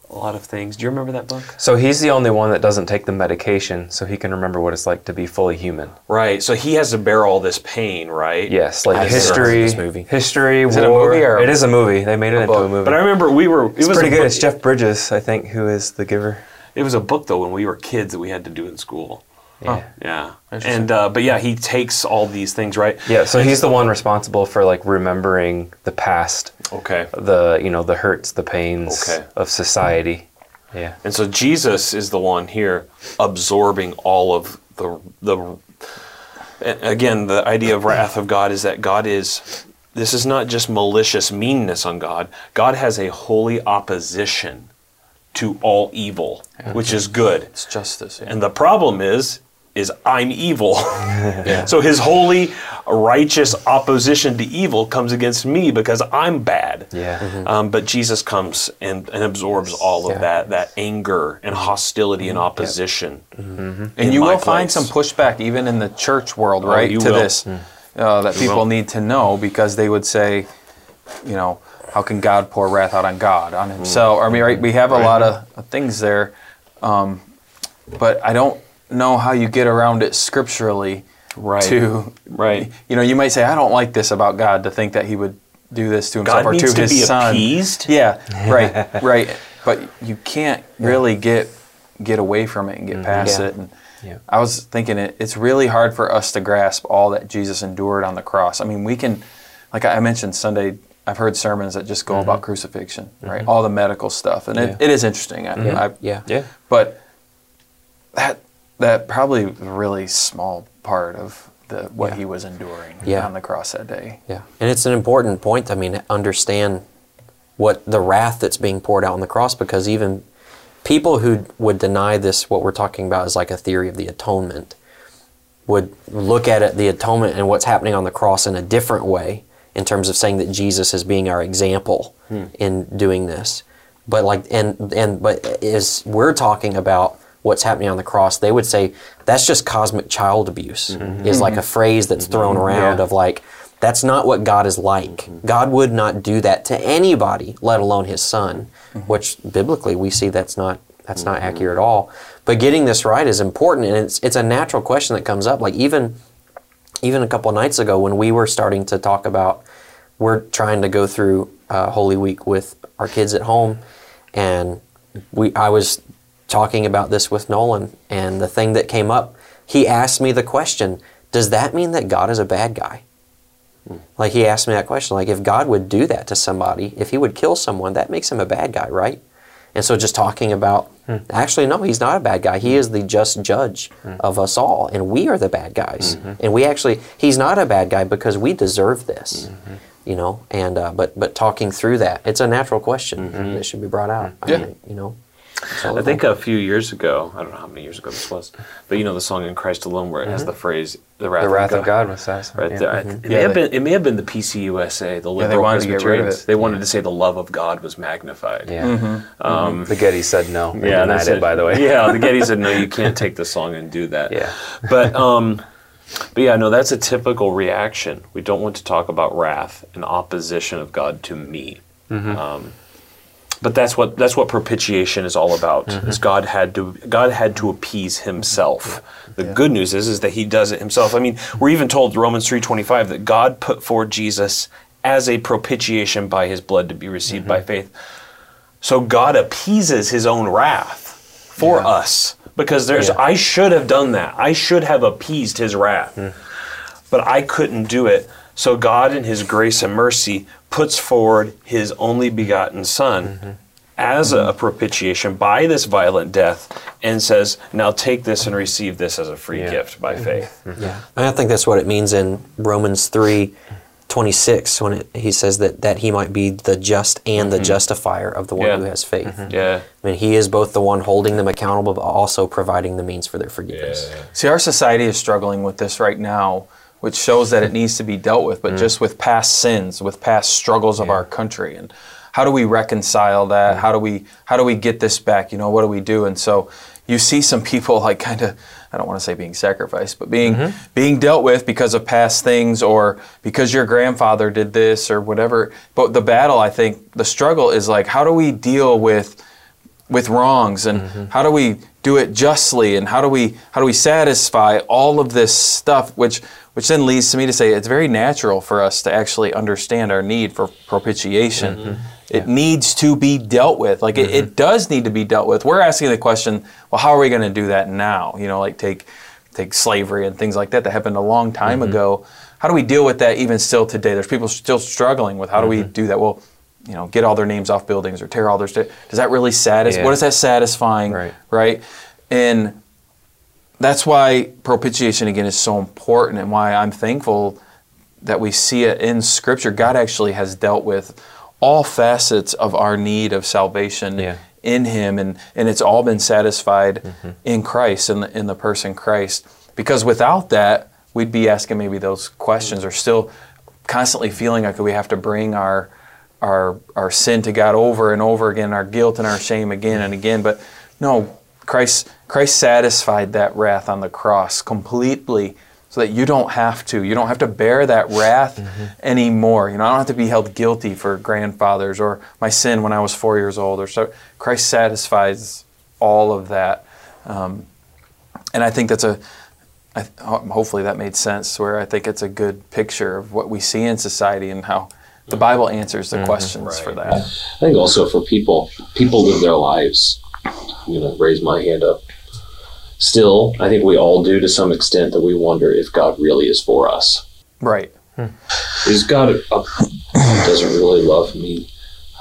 a lot of things? Do you remember that book? So he's the only one that doesn't take the medication, so he can remember what it's like to be fully human. Right. So he has to bear all this pain, right? Yes. Like history, this movie. History, is war. It a movie or it is a movie. They made it a into book. a movie. But I remember we were, it it's was pretty good. Book. It's Jeff Bridges, I think, who is The Giver. It was a book, though, when we were kids that we had to do in school. Yeah. Oh, yeah. And, uh, but yeah, he takes all these things, right? Yeah. So he's the one responsible for like remembering the past. Okay. The, you know, the hurts, the pains okay. of society. Yeah. And so Jesus is the one here absorbing all of the, the, again, the idea of wrath of God is that God is, this is not just malicious meanness on God. God has a holy opposition to all evil, yeah. which is good. It's justice. Yeah. And the problem is, is I'm evil. yeah. So his holy, righteous opposition to evil comes against me because I'm bad. Yeah. Mm-hmm. Um, but Jesus comes and, and absorbs all yeah. of that, that anger and hostility and opposition. Yep. Mm-hmm. And you will place. find some pushback even in the church world, right, oh, to will. this, mm. uh, that you people will. need to know because they would say, you know, how can God pour wrath out on God, on himself? Mm. I mean, right, we have a lot of things there, um, but I don't know how you get around it scripturally. Right. To, right. You know, you might say, I don't like this about God, to think that he would do this to himself God or to his to be son. Appeased? Yeah, right, right. But you can't really get get away from it and get mm-hmm. past yeah. it. And yeah. I was thinking, it, it's really hard for us to grasp all that Jesus endured on the cross. I mean, we can, like I mentioned Sunday, I've heard sermons that just go mm-hmm. about crucifixion, right? Mm-hmm. All the medical stuff, and yeah. it, it is interesting. I, yeah. I, yeah, yeah. But that that probably was a really small part of the what yeah. he was enduring yeah. on the cross that day. Yeah, and it's an important point. I mean, to understand what the wrath that's being poured out on the cross, because even people who would deny this, what we're talking about is like a theory of the atonement, would look at it, the atonement and what's happening on the cross in a different way, in terms of saying that Jesus is being our example hmm. in doing this. But like, and and but as we're talking about what's happening on the cross, they would say that's just cosmic child abuse, mm-hmm. is like a phrase that's thrown around yeah. of like, that's not what God is like. Mm-hmm. God would not do that to anybody, let alone his son, mm-hmm. which biblically we see that's not that's mm-hmm. not accurate at all. But getting this right is important, and it's it's a natural question that comes up. Like even Even a couple of nights ago when we were starting to talk about, we're trying to go through uh, Holy Week with our kids at home, and we I was talking about this with Nolan, and the thing that came up, he asked me the question, does that mean that God is a bad guy? Hmm. Like he asked me that question, like if God would do that to somebody, if he would kill someone, that makes him a bad guy, right? And so just talking about, hmm. actually, no, he's not a bad guy. He is the just judge hmm. of us all, and we are the bad guys. Mm-hmm. And we actually, he's not a bad guy because we deserve this, mm-hmm. you know. And uh, but but talking through that, it's a natural question mm-hmm. that should be brought out. Yeah. I mean, you know. I think a few years ago, I don't know how many years ago this was, but you know the song "In Christ Alone" where it mm-hmm. has the phrase "the wrath, the wrath of God, God was satisfied." Right yeah. there, mm-hmm. it, may yeah, have they, been, it may have been the P C U S A, the Liberal yeah, Presbyterians. They wanted yeah. to say the love of God was magnified. Yeah, mm-hmm. um, the Getty said no. They yeah, denied said, it. By the way, yeah, the Getty said no. You can't take the song and do that. Yeah, but um, but yeah, no, that's a typical reaction. We don't want to talk about wrath and opposition of God to me. Mm-hmm. Um, But that's what that's what propitiation is all about. Mm-hmm. Is God had to God had to appease himself. Yeah. The yeah. good news is is that he does it himself. I mean, we're even told Romans three twenty-five that God put forward Jesus as a propitiation by his blood to be received mm-hmm. by faith. So God appeases his own wrath for yeah. us, because there's yeah. I should have done that. I should have appeased his wrath, mm. but I couldn't do it. So God in his grace and mercy puts forward his only begotten son mm-hmm. as mm-hmm. a propitiation by this violent death and says, now take this and receive this as a free yeah. gift by faith. Mm-hmm. Yeah, and I think that's what it means in Romans three twenty-six when it, he says that, that he might be the just and the mm-hmm. justifier of the one yeah. who has faith. Mm-hmm. Yeah, I mean, he is both the one holding them accountable but also providing the means for their forgiveness. Yeah. See, our society is struggling with this right now, which shows that it needs to be dealt with, but mm. just with past sins, with past struggles yeah. of our country. And how do we reconcile that? Mm. How do we how do we get this back? You know, what do we do? And so you see some people like kind of, I don't want to say being sacrificed, but being mm-hmm. being dealt with because of past things or because your grandfather did this or whatever. But the battle, I think, the struggle is like, how do we deal with with wrongs and mm-hmm. how do we do it justly and how do we how do we satisfy all of this stuff, which which then leads to me to say it's very natural for us to actually understand our need for propitiation. Mm-hmm. It yeah. needs to be dealt with. Like mm-hmm. it, it does need to be dealt with. We're asking the question, well, how are we going to do that now? You know, like take take slavery and things like that that happened a long time mm-hmm. ago. How do we deal with that even still today? There's people still struggling with how mm-hmm. do we do that? Well, you know, get all their names off buildings or tear all their st- does that really satisfy? Yeah. What is that satisfying? Right. right? And that's why propitiation, again, is so important and why I'm thankful that we see it in Scripture. God actually has dealt with all facets of our need of salvation yeah. in Him, and, and it's all been satisfied mm-hmm. in Christ, in the, in the person Christ. Because without that, we'd be asking maybe those questions mm-hmm. or still constantly feeling like we have to bring our our our sin to God over and over again, our guilt and our shame again and again. But no, Christ Christ satisfied that wrath on the cross completely so that you don't have to. You don't have to bear that wrath mm-hmm. anymore. You know, I don't have to be held guilty for grandfathers or my sin when I was four years old or so. Christ satisfies all of that. Um, and I think that's a, I, hopefully that made sense, where I think it's a good picture of what we see in society and how the Bible answers the mm-hmm. questions right. for that. I think also for people, people live their lives. You know, raise my hand up. Still, I think we all do to some extent that we wonder if God really is for us. Right. Hmm. Is God uh, doesn't really love me,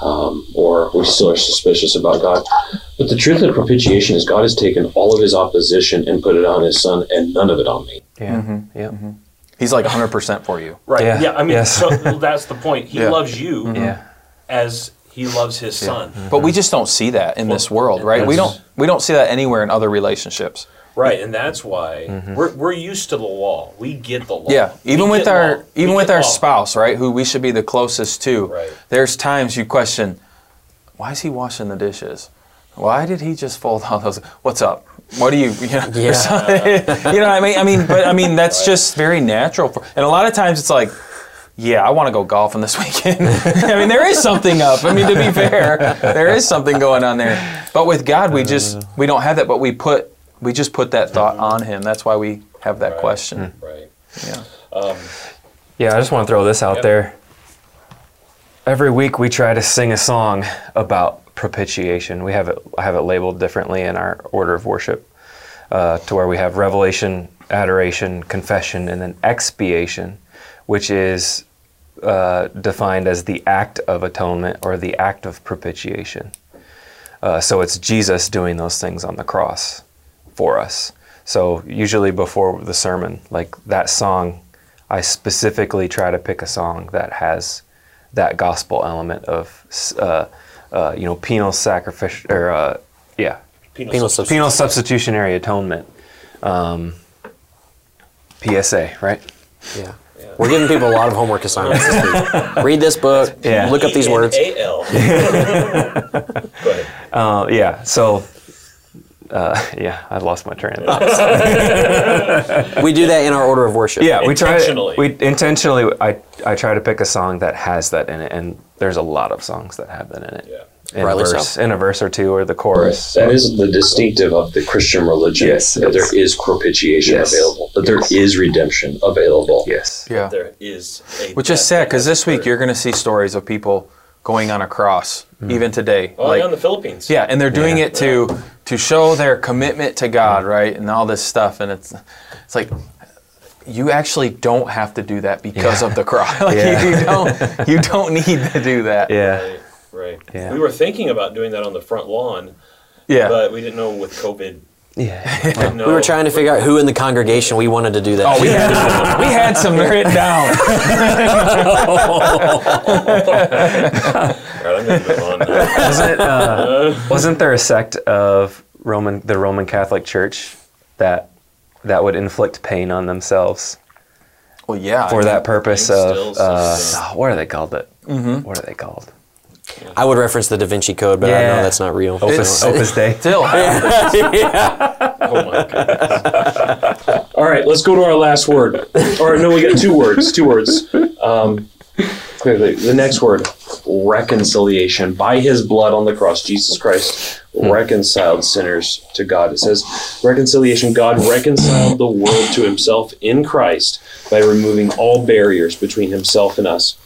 um, or we still are suspicious about God. But the truth of propitiation is God has taken all of his opposition and put it on his son and none of it on me. Yeah. Mm-hmm. Yeah. Mm-hmm. He's like one hundred percent for you. Right. Yeah. yeah I mean, yes. so that's the point. He yeah. loves you mm-hmm. yeah. as he loves his son. Yeah. Mm-hmm. But we just don't see that in well, this world, right? We don't we don't see that anywhere in other relationships. Right. And that's why mm-hmm. we're we're used to the law. We get the law. Yeah. Even we with our law. even we with our law. spouse, right, who we should be the closest to. Right. There's times you question, why is he washing the dishes? Why did he just fold all those? What's up? What do you, you know, yeah. you know what I mean? I mean, but I mean, that's right. just very natural. For, and a lot of times it's like, yeah, I want to go golfing this weekend. I mean, there is something up. I mean, to be fair, there is something going on there. But with God, we just, we don't have that, but we put, we just put that thought on him. That's why we have that right. question. Right. Yeah. Um, yeah, I just want to throw this out yep. there. Every week we try to sing a song about propitiation. We have it I have it labeled differently in our order of worship uh, to where we have revelation, adoration, confession, and then expiation, which is uh, defined as the act of atonement or the act of propitiation. Uh, so it's Jesus doing those things on the cross for us. So usually before the sermon, like that song, I specifically try to pick a song that has that gospel element of uh, Uh, you know, penal sacrifice, or uh, yeah, penal, penal, substitutionary. penal substitutionary atonement, um, P S A, right? Yeah. yeah, we're giving people a lot of homework assignments this week. Read this book, yeah. look up these words. A L uh, yeah. So, uh, yeah, I lost my train of thought. We do that in our order of worship. Yeah, we try. Intentionally. We intentionally. I I try to pick a song that has that in it, and there's a lot of songs that have that in it. Yeah. In, a verse, so. in a verse or two, or the chorus. Right. That is the distinctive of the Christian religion. Yes, that there is propitiation yes. available. That yes. there is redemption available. Yes. Yeah. There is. A Which is sad because this week you're going to see stories of people going on a cross, mm. even today. Oh, like, yeah, in the Philippines. Yeah, and they're doing yeah. it to to show their commitment to God, right, and all this stuff. And it's it's like, you actually don't have to do that because yeah. of the cross. Like yeah. you, you don't you don't need to do that. Yeah, right. right. Yeah. We were thinking about doing that on the front lawn. Yeah, but we didn't know with COVID. Yeah, well, no. we were trying to figure out who in the congregation we wanted to do that. Oh, we had some, we had some written down. All right, I'm gonna move on now. Wasn't uh, wasn't there a sect of Roman the Roman Catholic Church that that would inflict pain on themselves? Well, yeah, for I that purpose of uh, oh, what are they called? It mm-hmm. what are they called? I would reference the Da Vinci Code, but yeah. I know that's not real. Opus, Opus Dei. Still. yeah. Oh, my goodness. All right, let's go to our last word. Or, no, we got two words, two words. Um, clearly, the next word, reconciliation. By his blood on the cross, Jesus Christ reconciled sinners to God. It says, reconciliation, God reconciled the world to himself in Christ by removing all barriers between himself and us.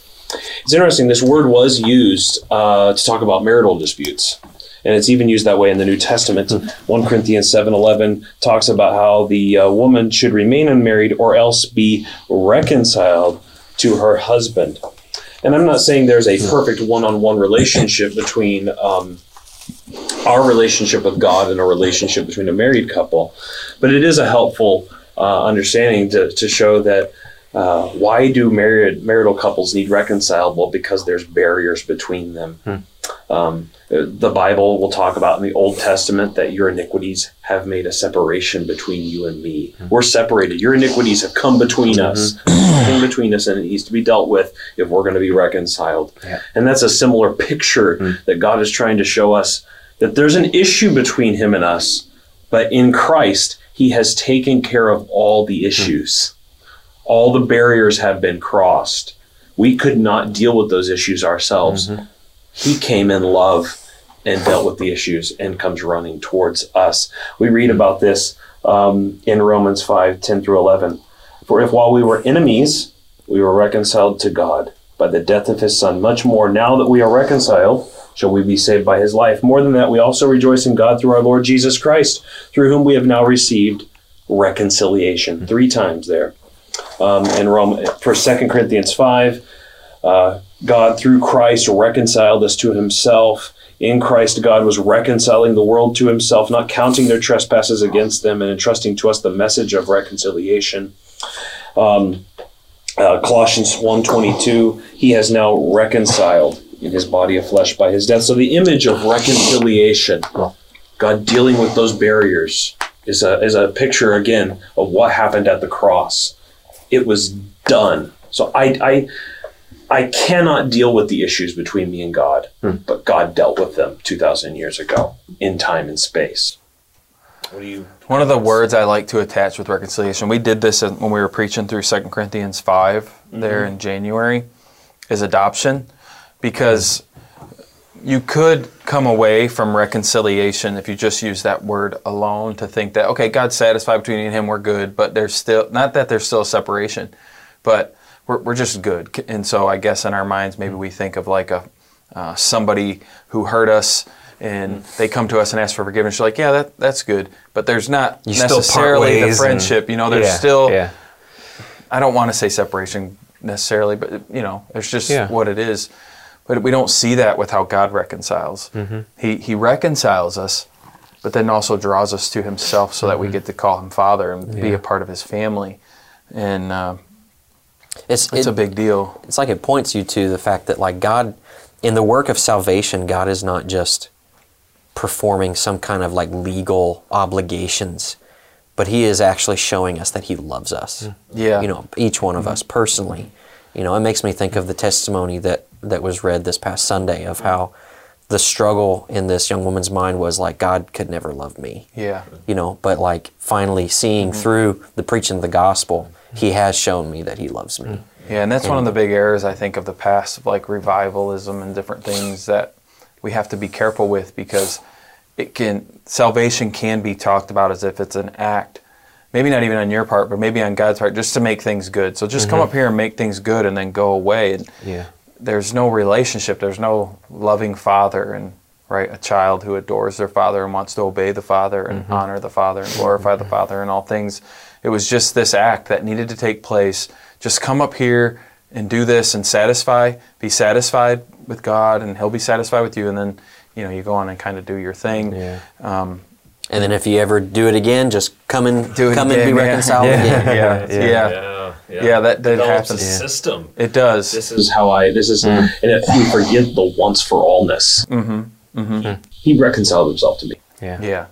It's interesting, this word was used uh, to talk about marital disputes, and it's even used that way in the New Testament. First Corinthians seven eleven talks about how the uh, woman should remain unmarried or else be reconciled to her husband. And I'm not saying there's a perfect one-on-one relationship between um, our relationship with God and a relationship between a married couple, but it is a helpful uh, understanding to, to show that Uh, why do married, marital couples need reconcilable? Because there's barriers between them. Hmm. Um, the Bible will talk about in the Old Testament that your iniquities have made a separation between you and me. Hmm. We're separated. Your iniquities have come between us, mm-hmm. between us, and it needs to be dealt with if we're going to be reconciled. Yeah. And that's a similar picture hmm. that God is trying to show us, that there's an issue between him and us, but in Christ, he has taken care of all the issues. Hmm. All the barriers have been crossed. We could not deal with those issues ourselves. Mm-hmm. He came in love and dealt with the issues and comes running towards us. We read about this um, in Romans five, ten through eleven. For if while we were enemies, we were reconciled to God by the death of his son, much more now that we are reconciled, shall we be saved by his life. More than that, we also rejoice in God through our Lord Jesus Christ, through whom we have now received reconciliation. Mm-hmm. Three times there. Um, in Rome, for Second Corinthians five, uh, God through Christ reconciled us to himself. In Christ, God was reconciling the world to himself, not counting their trespasses against them, and entrusting to us the message of reconciliation. Um, uh, Colossians one twenty-two, he has now reconciled in his body of flesh by his death. So the image of reconciliation, God dealing with those barriers, is a, is a picture, again, of what happened at the cross. It was done. So I, I, I cannot deal with the issues between me and God, hmm. but God dealt with them two thousand years ago in time and space. What do you? One of the words I like to attach with reconciliation, we did this when we were preaching through Second Corinthians five mm-hmm. there in January, is adoption, because you could come away from reconciliation if you just use that word alone to think that, okay, God's satisfied between me and him, we're good, but there's still, not that there's still a separation, but we're, we're just good. And so I guess in our minds, maybe we think of like a uh, somebody who hurt us and they come to us and ask for forgiveness. You're like, yeah, that, that's good, but there's not you necessarily the friendship. And, you know, there's yeah, still, yeah. I don't want to say separation necessarily, but you know, it's just yeah. what it is. But we don't see that with how God reconciles. Mm-hmm. He he reconciles us, but then also draws us to himself so mm-hmm. that we get to call him Father and yeah. be a part of his family. And uh, it's, it's it, a big deal. It's like it points you to the fact that like God, in the work of salvation, God is not just performing some kind of like legal obligations, but he is actually showing us that he loves us. Yeah. You know, each one of mm-hmm. us personally. You know, it makes me think of the testimony that, that was read this past Sunday of how the struggle in this young woman's mind was like, God could never love me. Yeah. You know, but like finally seeing mm-hmm. through the preaching of the gospel, he has shown me that he loves me. Yeah, and that's and, one of the big errors I think of the past, of like revivalism and different things that we have to be careful with, because it can salvation can be talked about as if it's an act. Maybe not even on your part, but maybe on God's part, just to make things good. So just mm-hmm. come up here and make things good and then go away. And yeah. there's no relationship. There's no loving Father and right? A child who adores their father and wants to obey the father and mm-hmm. honor the father and glorify the father in all things. It was just this act that needed to take place. Just come up here and do this and satisfy, be satisfied with God, and he'll be satisfied with you. And then, you know, you go on and kind of do your thing. Yeah. Um, and then if you ever do it again, just come and do it come again, and be yeah. reconciled yeah. again. Yeah. Yeah. Yeah. Yeah. Yeah. yeah, that did happen. It's a system. It does. This is how I, this is, mm. and if we forget the once for allness, mm-hmm. Mm-hmm. he reconciled himself to me. Yeah. Yeah.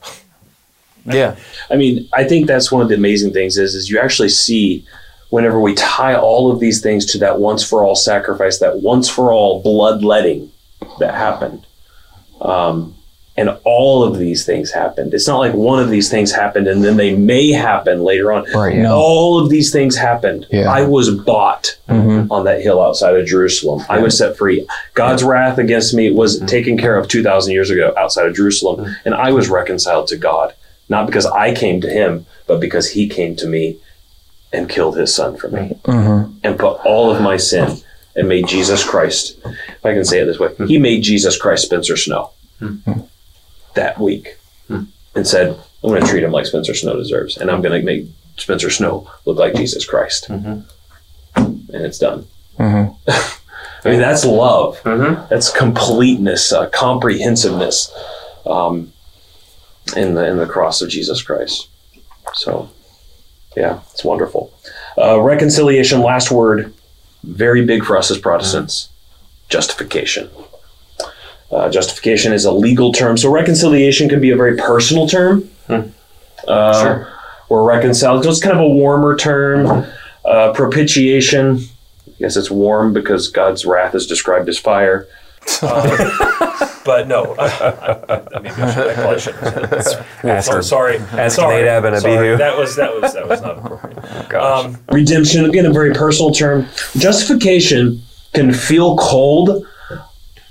Yeah. I mean, I think that's one of the amazing things is, is you actually see whenever we tie all of these things to that once for all sacrifice, that once for all bloodletting that happened. Um, and all of these things happened. It's not like one of these things happened and then they may happen later on. Right, yeah. All of these things happened. Yeah. I was bought mm-hmm. on that hill outside of Jerusalem. Mm-hmm. I was set free. God's mm-hmm. wrath against me was mm-hmm. taken care of two thousand years ago outside of Jerusalem. Mm-hmm. And I was reconciled to God. Not because I came to him, but because he came to me and killed his son for me mm-hmm. and put all of my sin and made Jesus Christ. If I can say it this way, he made Jesus Christ Spencer Snow mm-hmm. that week mm-hmm. and said, I'm going to treat him like Spencer Snow deserves. And I'm going to make Spencer Snow look like Jesus Christ. Mm-hmm. And it's done. Mm-hmm. I mean, that's love. Mm-hmm. That's completeness, uh, comprehensiveness. Um, In the in the cross of Jesus Christ. So, yeah, it's wonderful. Uh, reconciliation, last word, very big for us as Protestants, justification. Uh, justification is a legal term. So reconciliation can be a very personal term. Hmm. Uh, sure. Or reconciled. So it's kind of a warmer term. Uh, propitiation. I guess it's warm because God's wrath is described as fire. Uh, but no, I, I, I mean, I should, I probably shouldn't have said that. I'm sorry. Ask sorry. Nadab and Abihu. That was, that was, that was not appropriate. Oh, gosh. Um, redemption, again, a very personal term. Justification can feel cold,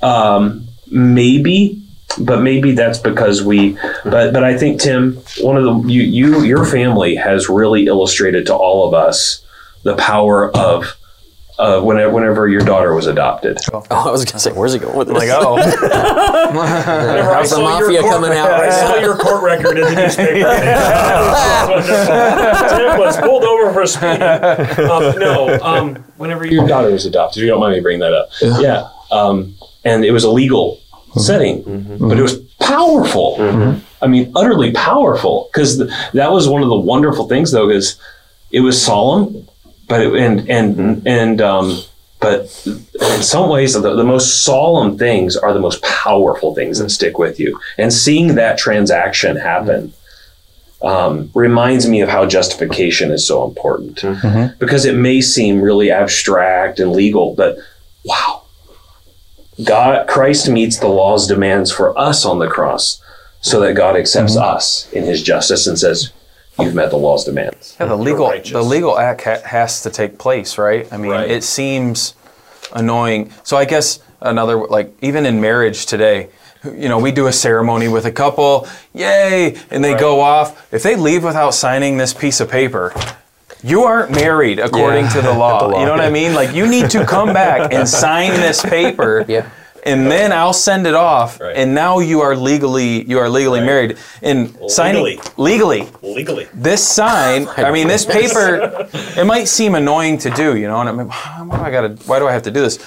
um, maybe, but maybe that's because we, but, but I think, Tim, one of the, you, you, your family has really illustrated to all of us the power of Uh, whenever, whenever your daughter was adopted. Oh, I was going to say, where's he going with this? Like, oh. How's the mafia coming out? I saw your court record in the newspaper. Tim was pulled over for speeding. Um, no, um, whenever your daughter was adopted, you don't mind me bringing that up. Yeah. yeah. Um, and it was a legal mm-hmm. setting, mm-hmm. but it was powerful. Mm-hmm. I mean, utterly powerful. Because th- that was one of the wonderful things, though, is it was solemn. But it, and and and um, but in some ways, the, the most solemn things are the most powerful things that stick with you. And seeing that transaction happen um, reminds me of how justification is so important mm-hmm. because it may seem really abstract and legal, but wow, God, Christ meets the law's demands for us on the cross, so that God accepts mm-hmm. us in His justice and says, you've met the law's demands. Yeah, the legal the legal act ha- has to take place, right? I mean, right. It seems annoying. So I guess another, like, even in marriage today, you know, we do a ceremony with a couple, yay, and they right. go off. If they leave without signing this piece of paper, you aren't married according yeah. to the law. the law. You know what I mean? Like, you need to come back and sign this paper. Yeah. And then I'll send it off, right. and now you are legally you are legally right. married. And legally. signing legally, legally, this sign. I mean, this paper. It might seem annoying to do, you know. And I mean, why do I gotta? Why do I have to do this?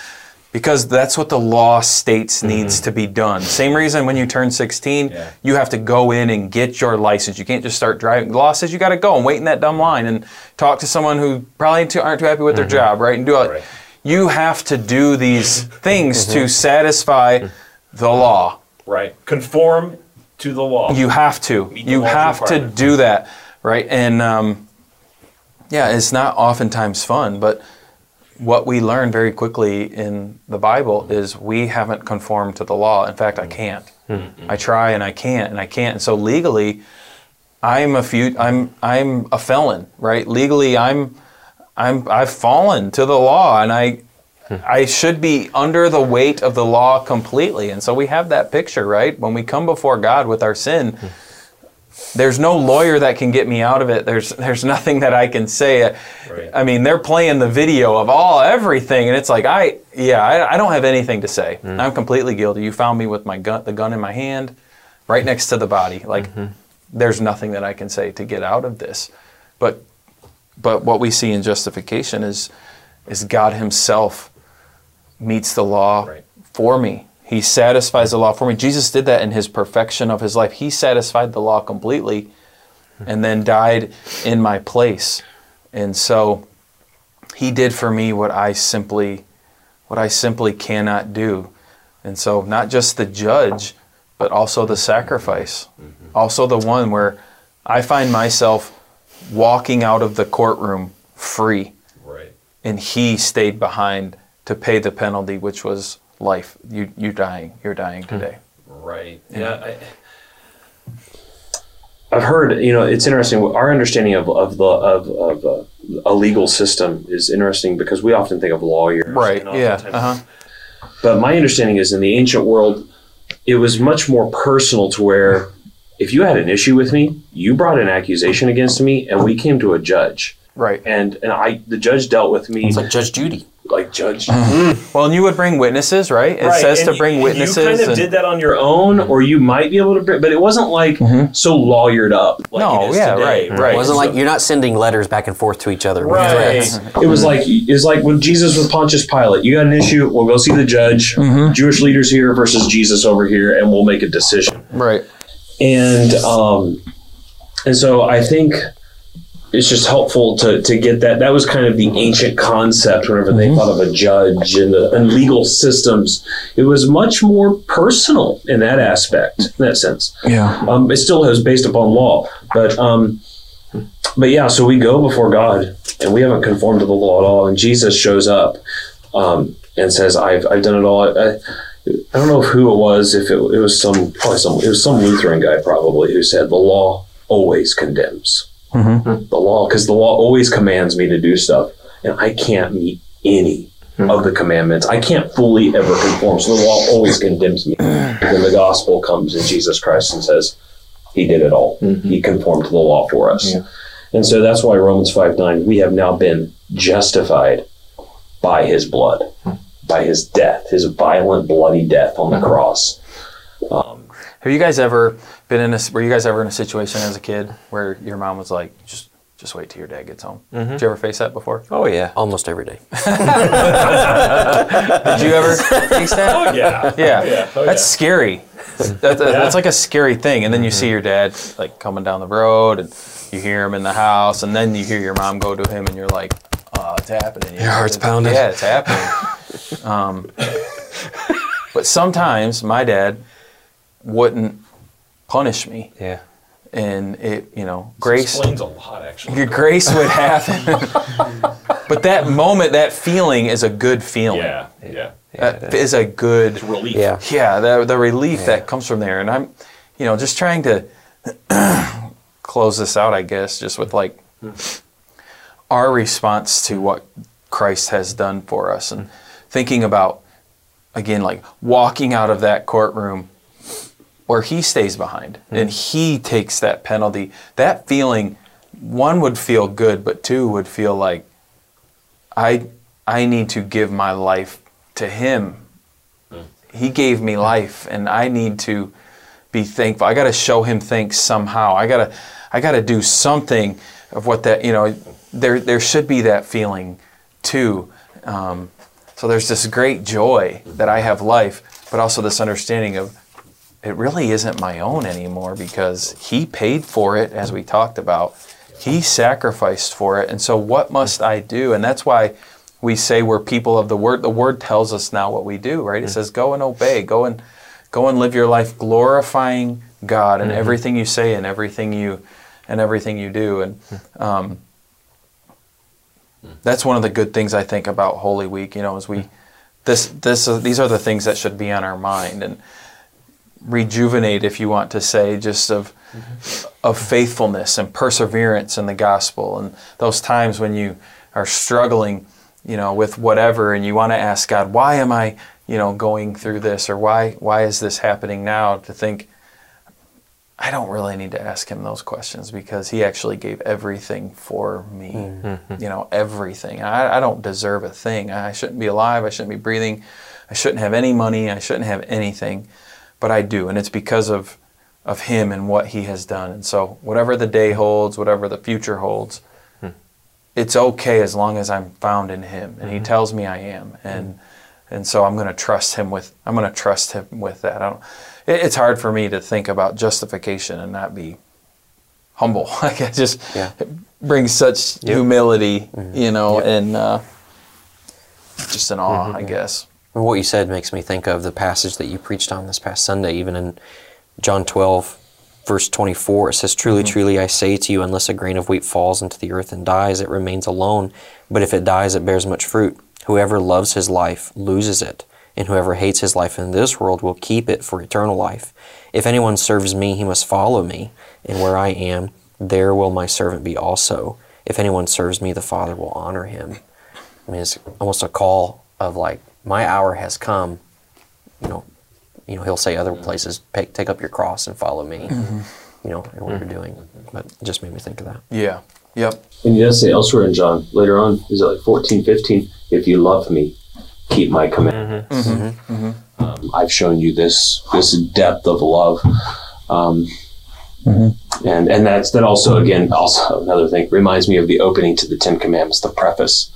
Because that's what the law states needs mm-hmm. to be done. Same reason when you turn sixteen, yeah. you have to go in and get your license. You can't just start driving. The law says you got to go and wait in that dumb line and talk to someone who probably too, aren't too happy with mm-hmm. their job, right? And do all. Right. You have to do these things mm-hmm. to satisfy the law. Right. Conform to the law. You have to. You have to do that. Right. And um, yeah, it's not oftentimes fun, but what we learn very quickly in the Bible is we haven't conformed to the law. In fact, I can't. Mm-hmm. I try and I can't and I can't. And so legally, I'm a few, I'm I'm a felon, right? Legally, I'm I'm, I've fallen to the law, and I I should be under the weight of the law completely. And so we have that picture, right? When we come before God with our sin, there's no lawyer that can get me out of it. There's there's nothing that I can say. Right. I mean, they're playing the video of all everything, and it's like, I Yeah, I, I don't have anything to say. Mm. I'm completely guilty. You found me with my gun, the gun in my hand, right next to the body. Like, mm-hmm. there's nothing that I can say to get out of this. But but what we see in justification is is God himself meets the law right. for me. He satisfies the law for me. Jesus did that in his perfection of his life. He satisfied the law completely and then died in my place. And so he did for me what I simply what I simply cannot do. And so not just the judge, but also the sacrifice. Mm-hmm. Also the one where I find myself walking out of the courtroom free. Right. And he stayed behind to pay the penalty, which was life. You, you're dying. You're dying today. Right. Yeah. yeah I, I've heard, you know, it's interesting. Our understanding of, of the, of, of uh, a legal system is interesting because we often think of lawyers. Right. Yeah. Uh-huh. But my understanding is in the ancient world, it was much more personal to where if you had an issue with me, you brought an accusation against me and we came to a judge. Right. And and I the judge dealt with me. It's like Judge Judy. Like Judge Judy. Mm-hmm. Well, and you would bring witnesses, right? It right. says and to bring you, witnesses. You kind of and... did that on your own, or you might be able to bring, but it wasn't like mm-hmm. so lawyered up. Like no, it is yeah, today. right, right. It wasn't so, like you're not sending letters back and forth to each other. Right. It was like it was like when Jesus was Pontius Pilate. You got an issue, we'll go see the judge. Mm-hmm. Jewish leaders here versus Jesus over here, and we'll make a decision. Right. And um, and so I think it's just helpful to, to get that. That was kind of the ancient concept whenever they mm-hmm. thought of a judge and, the, and legal systems. It was much more personal in that aspect, in that sense. Yeah. Um, it still is based upon law. But, um, but yeah, so we go before God, and we haven't conformed to the law at all. And Jesus shows up um, and says, I've I've done it all. I, I, I don't know who it was. If it, it was some, probably some, it was some Lutheran guy probably who said the law always condemns. Mm-hmm. The law, because the law always commands me to do stuff, and I can't meet any mm-hmm. of the commandments. I can't fully ever conform, so the law always condemns me. Then the gospel comes in Jesus Christ and says, he did it all. Mm-hmm. He conformed to the law for us. Yeah. And so that's why Romans five nine, we have now been justified by his blood, by his death, his violent, bloody death on the cross. Um, Have you guys ever been in a, were you guys ever in a situation as a kid where your mom was like, just just wait till your dad gets home? Mm-hmm. Did you ever face that before? Oh, yeah. Almost every day. Did you ever face that? Oh, yeah. Yeah. yeah. Oh, that's yeah. scary. That, that, yeah. That's like a scary thing. And then you mm-hmm. see your dad like coming down the road and you hear him in the house and then you hear your mom go to him and you're like, oh, it's happening. Your, your heart's pounding. Yeah, it's happening. um, but sometimes my dad wouldn't punish me. Yeah. And it, you know, grace explains a lot, actually. Your grace would happen. But that moment, that feeling is a good feeling. Yeah. Yeah. That yeah, it is. is a good it's relief. Yeah. Yeah. The, the relief yeah. that comes from there. And I'm, you know, just trying to close this out, I guess, just with like mm. our response to what Christ has done for us and mm. thinking about, again, like walking out of that courtroom where he stays behind and he takes that penalty, that feeling, one would feel good, but two would feel like I I need to give my life to him. He gave me life and I need to be thankful. I got to show him thanks somehow. I got to I got to do something of what that, you know, there there should be that feeling too. Um, so there's this great joy that I have life, but also this understanding of it really isn't my own anymore because he paid for it, as we talked about. He sacrificed for it. And so what must I do? And that's why we say we're people of the word. The word tells us now what we do, right? It mm-hmm. says, go and obey, go and go and live your life glorifying God in mm-hmm. everything you say and everything you and everything you do. And um, that's one of the good things I think about Holy Week, you know, is we this this uh, these are the things that should be on our mind and rejuvenate, if you want to say, just of mm-hmm. of faithfulness and perseverance in the gospel. And those times when you are struggling, you know, with whatever and you want to ask God, why am I, you know, going through this? Or why why is this happening now? To think, I don't really need to ask him those questions because he actually gave everything for me. Mm-hmm. You know, everything. I, I don't deserve a thing. I shouldn't be alive. I shouldn't be breathing. I shouldn't have any money. I shouldn't have anything. But I do. And it's because of, of him and what he has done. And so whatever the day holds, whatever the future holds, mm-hmm. it's okay as long as I'm found in him. And mm-hmm. he tells me I am. And mm-hmm. and so I'm going to trust him with, I'm going to trust him with that. I don't, it, it's hard for me to think about justification and not be humble. Like I just yeah. it brings such yep. humility, mm-hmm. you know, yep. and uh, just an awe, mm-hmm. I guess. Well, what you said makes me think of the passage that you preached on this past Sunday, even in John twelve, verse twenty-four. It says, "Truly, mm-hmm. truly, I say to you, unless a grain of wheat falls into the earth and dies, it remains alone. But if it dies, it bears much fruit. Whoever loves his life loses it, and whoever hates his life in this world will keep it for eternal life. If anyone serves me, he must follow me, and where I am, there will my servant be also. If anyone serves me, the Father will honor him." I mean, it's almost a call of like, my hour has come. You know, you know, he'll say other places, take up your cross and follow me, mm-hmm. you know, in what mm-hmm. you're doing. But it just made me think of that. Yeah. Yep. And you does say elsewhere in John, later on, is it like fourteen, fifteen? If you love me, keep my commandments. Mm-hmm. Mm-hmm. Um, I've shown you this this depth of love, um, mm-hmm. and and that's that. Also, again, also another thing reminds me of the opening to the Ten Commandments, the preface.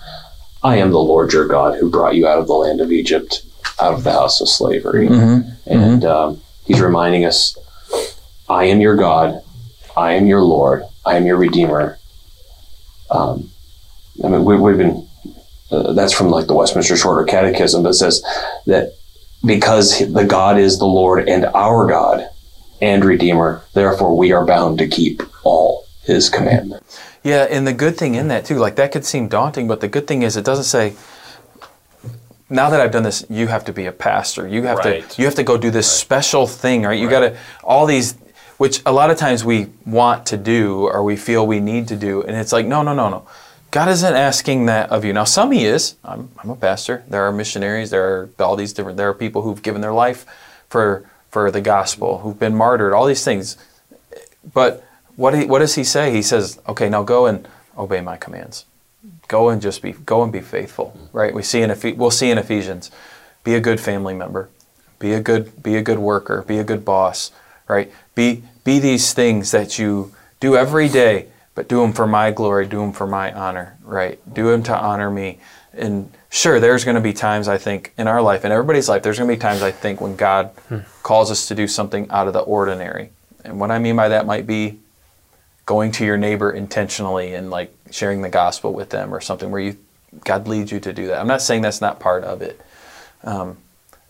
I am the Lord your God who brought you out of the land of Egypt, out of the house of slavery, mm-hmm. and mm-hmm. Um, he's reminding us, I am your God, I am your Lord, I am your Redeemer. Um, I mean, we, we've been, uh, that's from like the Westminster Shorter Catechism, but it says that because the God is the Lord and our God and Redeemer, therefore we are bound to keep all his commandments. Yeah, and the good thing in that too, like that could seem daunting, but the good thing is it doesn't say, now that I've done this, you have to be a pastor. You have right. to, you have to go do this right. special thing, right? You right. got to, all these, which a lot of times we want to do or we feel we need to do. And it's like, no, no, no, no. God isn't asking that of you. Now, some he is. I'm, I'm a pastor. There are missionaries. There are all these different, there are people who've given their life for for the gospel, who've been martyred, all these things. But what he, what does he say? He says, okay, now go and obey my commands. Go and just be, go and be faithful, right? We see in, we'll see in Ephesians, be a good family member, be a good, be a good worker, be a good boss, right? Be be these things that you do every day, but do them for my glory, do them for my honor, right? Do them to honor me. And sure, there's going to be times, I think, in our life, in everybody's life, there's going to be times, I think, when God hmm. calls us to do something out of the ordinary. And what I mean by that might be going to your neighbor intentionally and like sharing the gospel with them or something where you God leads you to do that. I'm not saying that's not part of it. Um,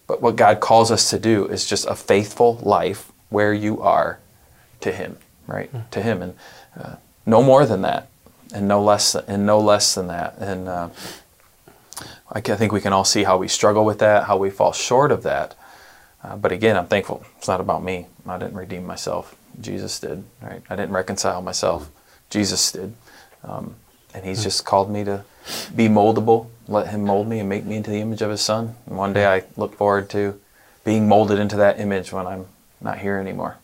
but what God calls us to do is just a faithful life where you are to him, right? Mm. To him, and uh, no more than that, and no less, th- and no less than that. And uh, I, c- I think we can all see how we struggle with that, how we fall short of that. Uh, but again, I'm thankful. It's not about me. I didn't redeem myself. Jesus did, right? I didn't reconcile myself. Jesus did, um, and he's mm. just called me to be moldable. Let him mold me and make me into the image of his Son. And one day, I look forward to being molded into that image when I'm not here anymore.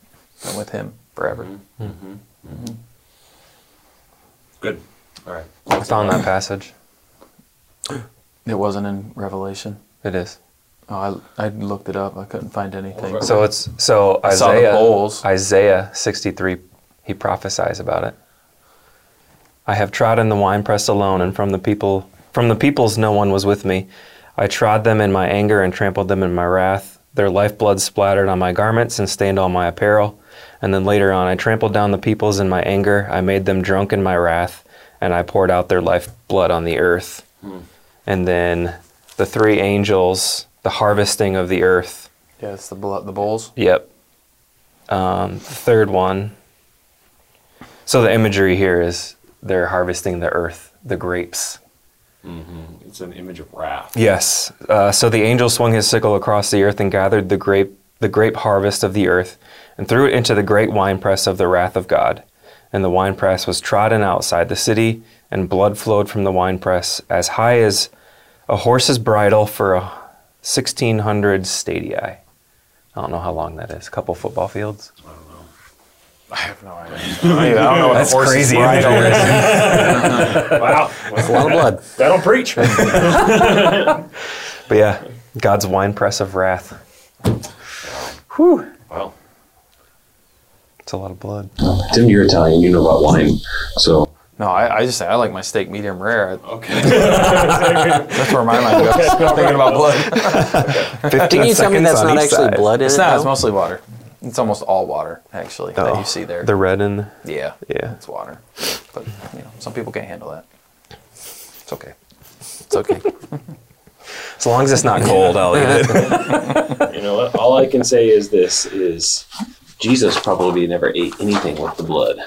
I'm with him forever. Mm-hmm. Mm-hmm. Mm-hmm. Good. All right. What's on that passage? It wasn't in Revelation. It is. Oh, I, I looked it up. I couldn't find anything. So it's so I Isaiah Isaiah sixty-three. He prophesies about it. I have trodden the winepress alone, and from the people from the peoples no one was with me. I trod them in my anger and trampled them in my wrath. Their lifeblood splattered on my garments and stained all my apparel. And then later on, I trampled down the peoples in my anger. I made them drunk in my wrath, and I poured out their lifeblood on the earth. Hmm. And then the three angels, the harvesting of the earth. Yeah, it's the blood, the bowls. Yep. Um, the third one. So the imagery here is they're harvesting the earth, the grapes. Mm-hmm. It's an image of wrath. Yes. Uh, so the angel swung his sickle across the earth and gathered the grape, the grape harvest of the earth, and threw it into the great winepress of the wrath of God. And the winepress was trodden outside the city, and blood flowed from the winepress as high as a horse's bridle for a sixteen hundred stadia. I don't know how long that is. A couple football fields. I don't know. I have no idea. I don't know what that's horse crazy. Is right wow, that's a lot of blood. That'll preach. But yeah, God's winepress of wrath. Whew. Wow, it's a lot of blood. Tim, you're Italian. You know about wine, so. No, I, I just say I like my steak medium rare. Okay. That's where my mind goes. Thinking about blood. Okay. Can you tell me that's not actually side. Blood in it's it? It's not. Though? It's mostly water. It's almost all water, actually, oh, that you see there. The red and... Yeah. Yeah. It's water. But, you know, some people can't handle that. It's okay. It's okay. As long as it's not cold, I'll eat it. You know what? All I can say is this, is Jesus probably never ate anything with the blood.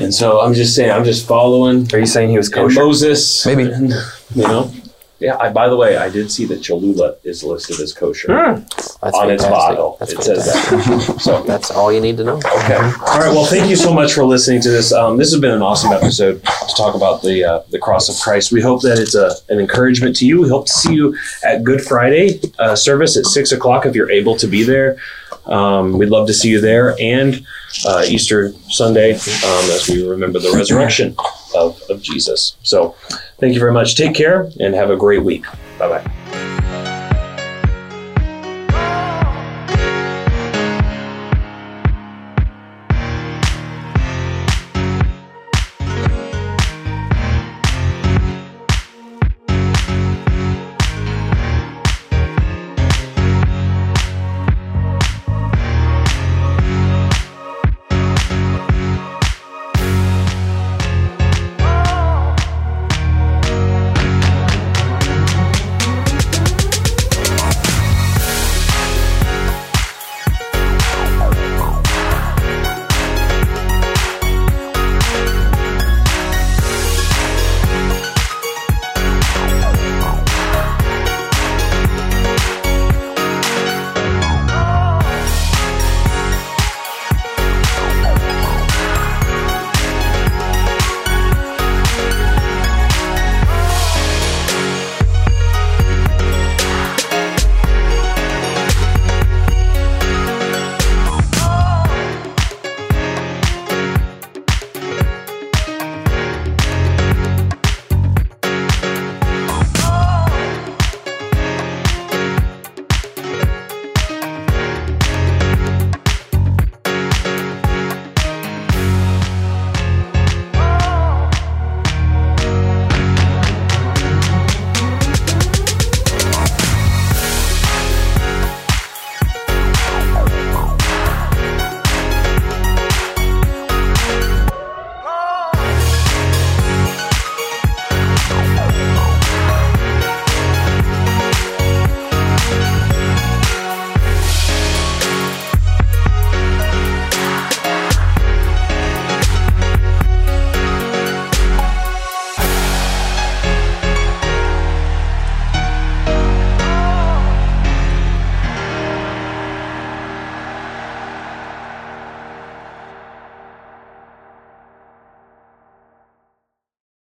And so I'm just saying, I'm just following. Are you saying he was kosher? Moses. Maybe. And, you know? Yeah, I, by the way, I did see that Cholula is listed as kosher mm. on fantastic. Its bottle. That's it fantastic. Says that. So that's all you need to know. Okay. All right, well, thank you so much for listening to this. Um, this has been an awesome episode to talk about the uh, the cross of Christ. We hope that it's a, an encouragement to you. We hope to see you at Good Friday uh, service at six o'clock if you're able to be there. Um, we'd love to see you there. And uh, Easter Sunday um, as we remember the resurrection of, of Jesus. So thank you very much. Take care and have a great week. Bye-bye.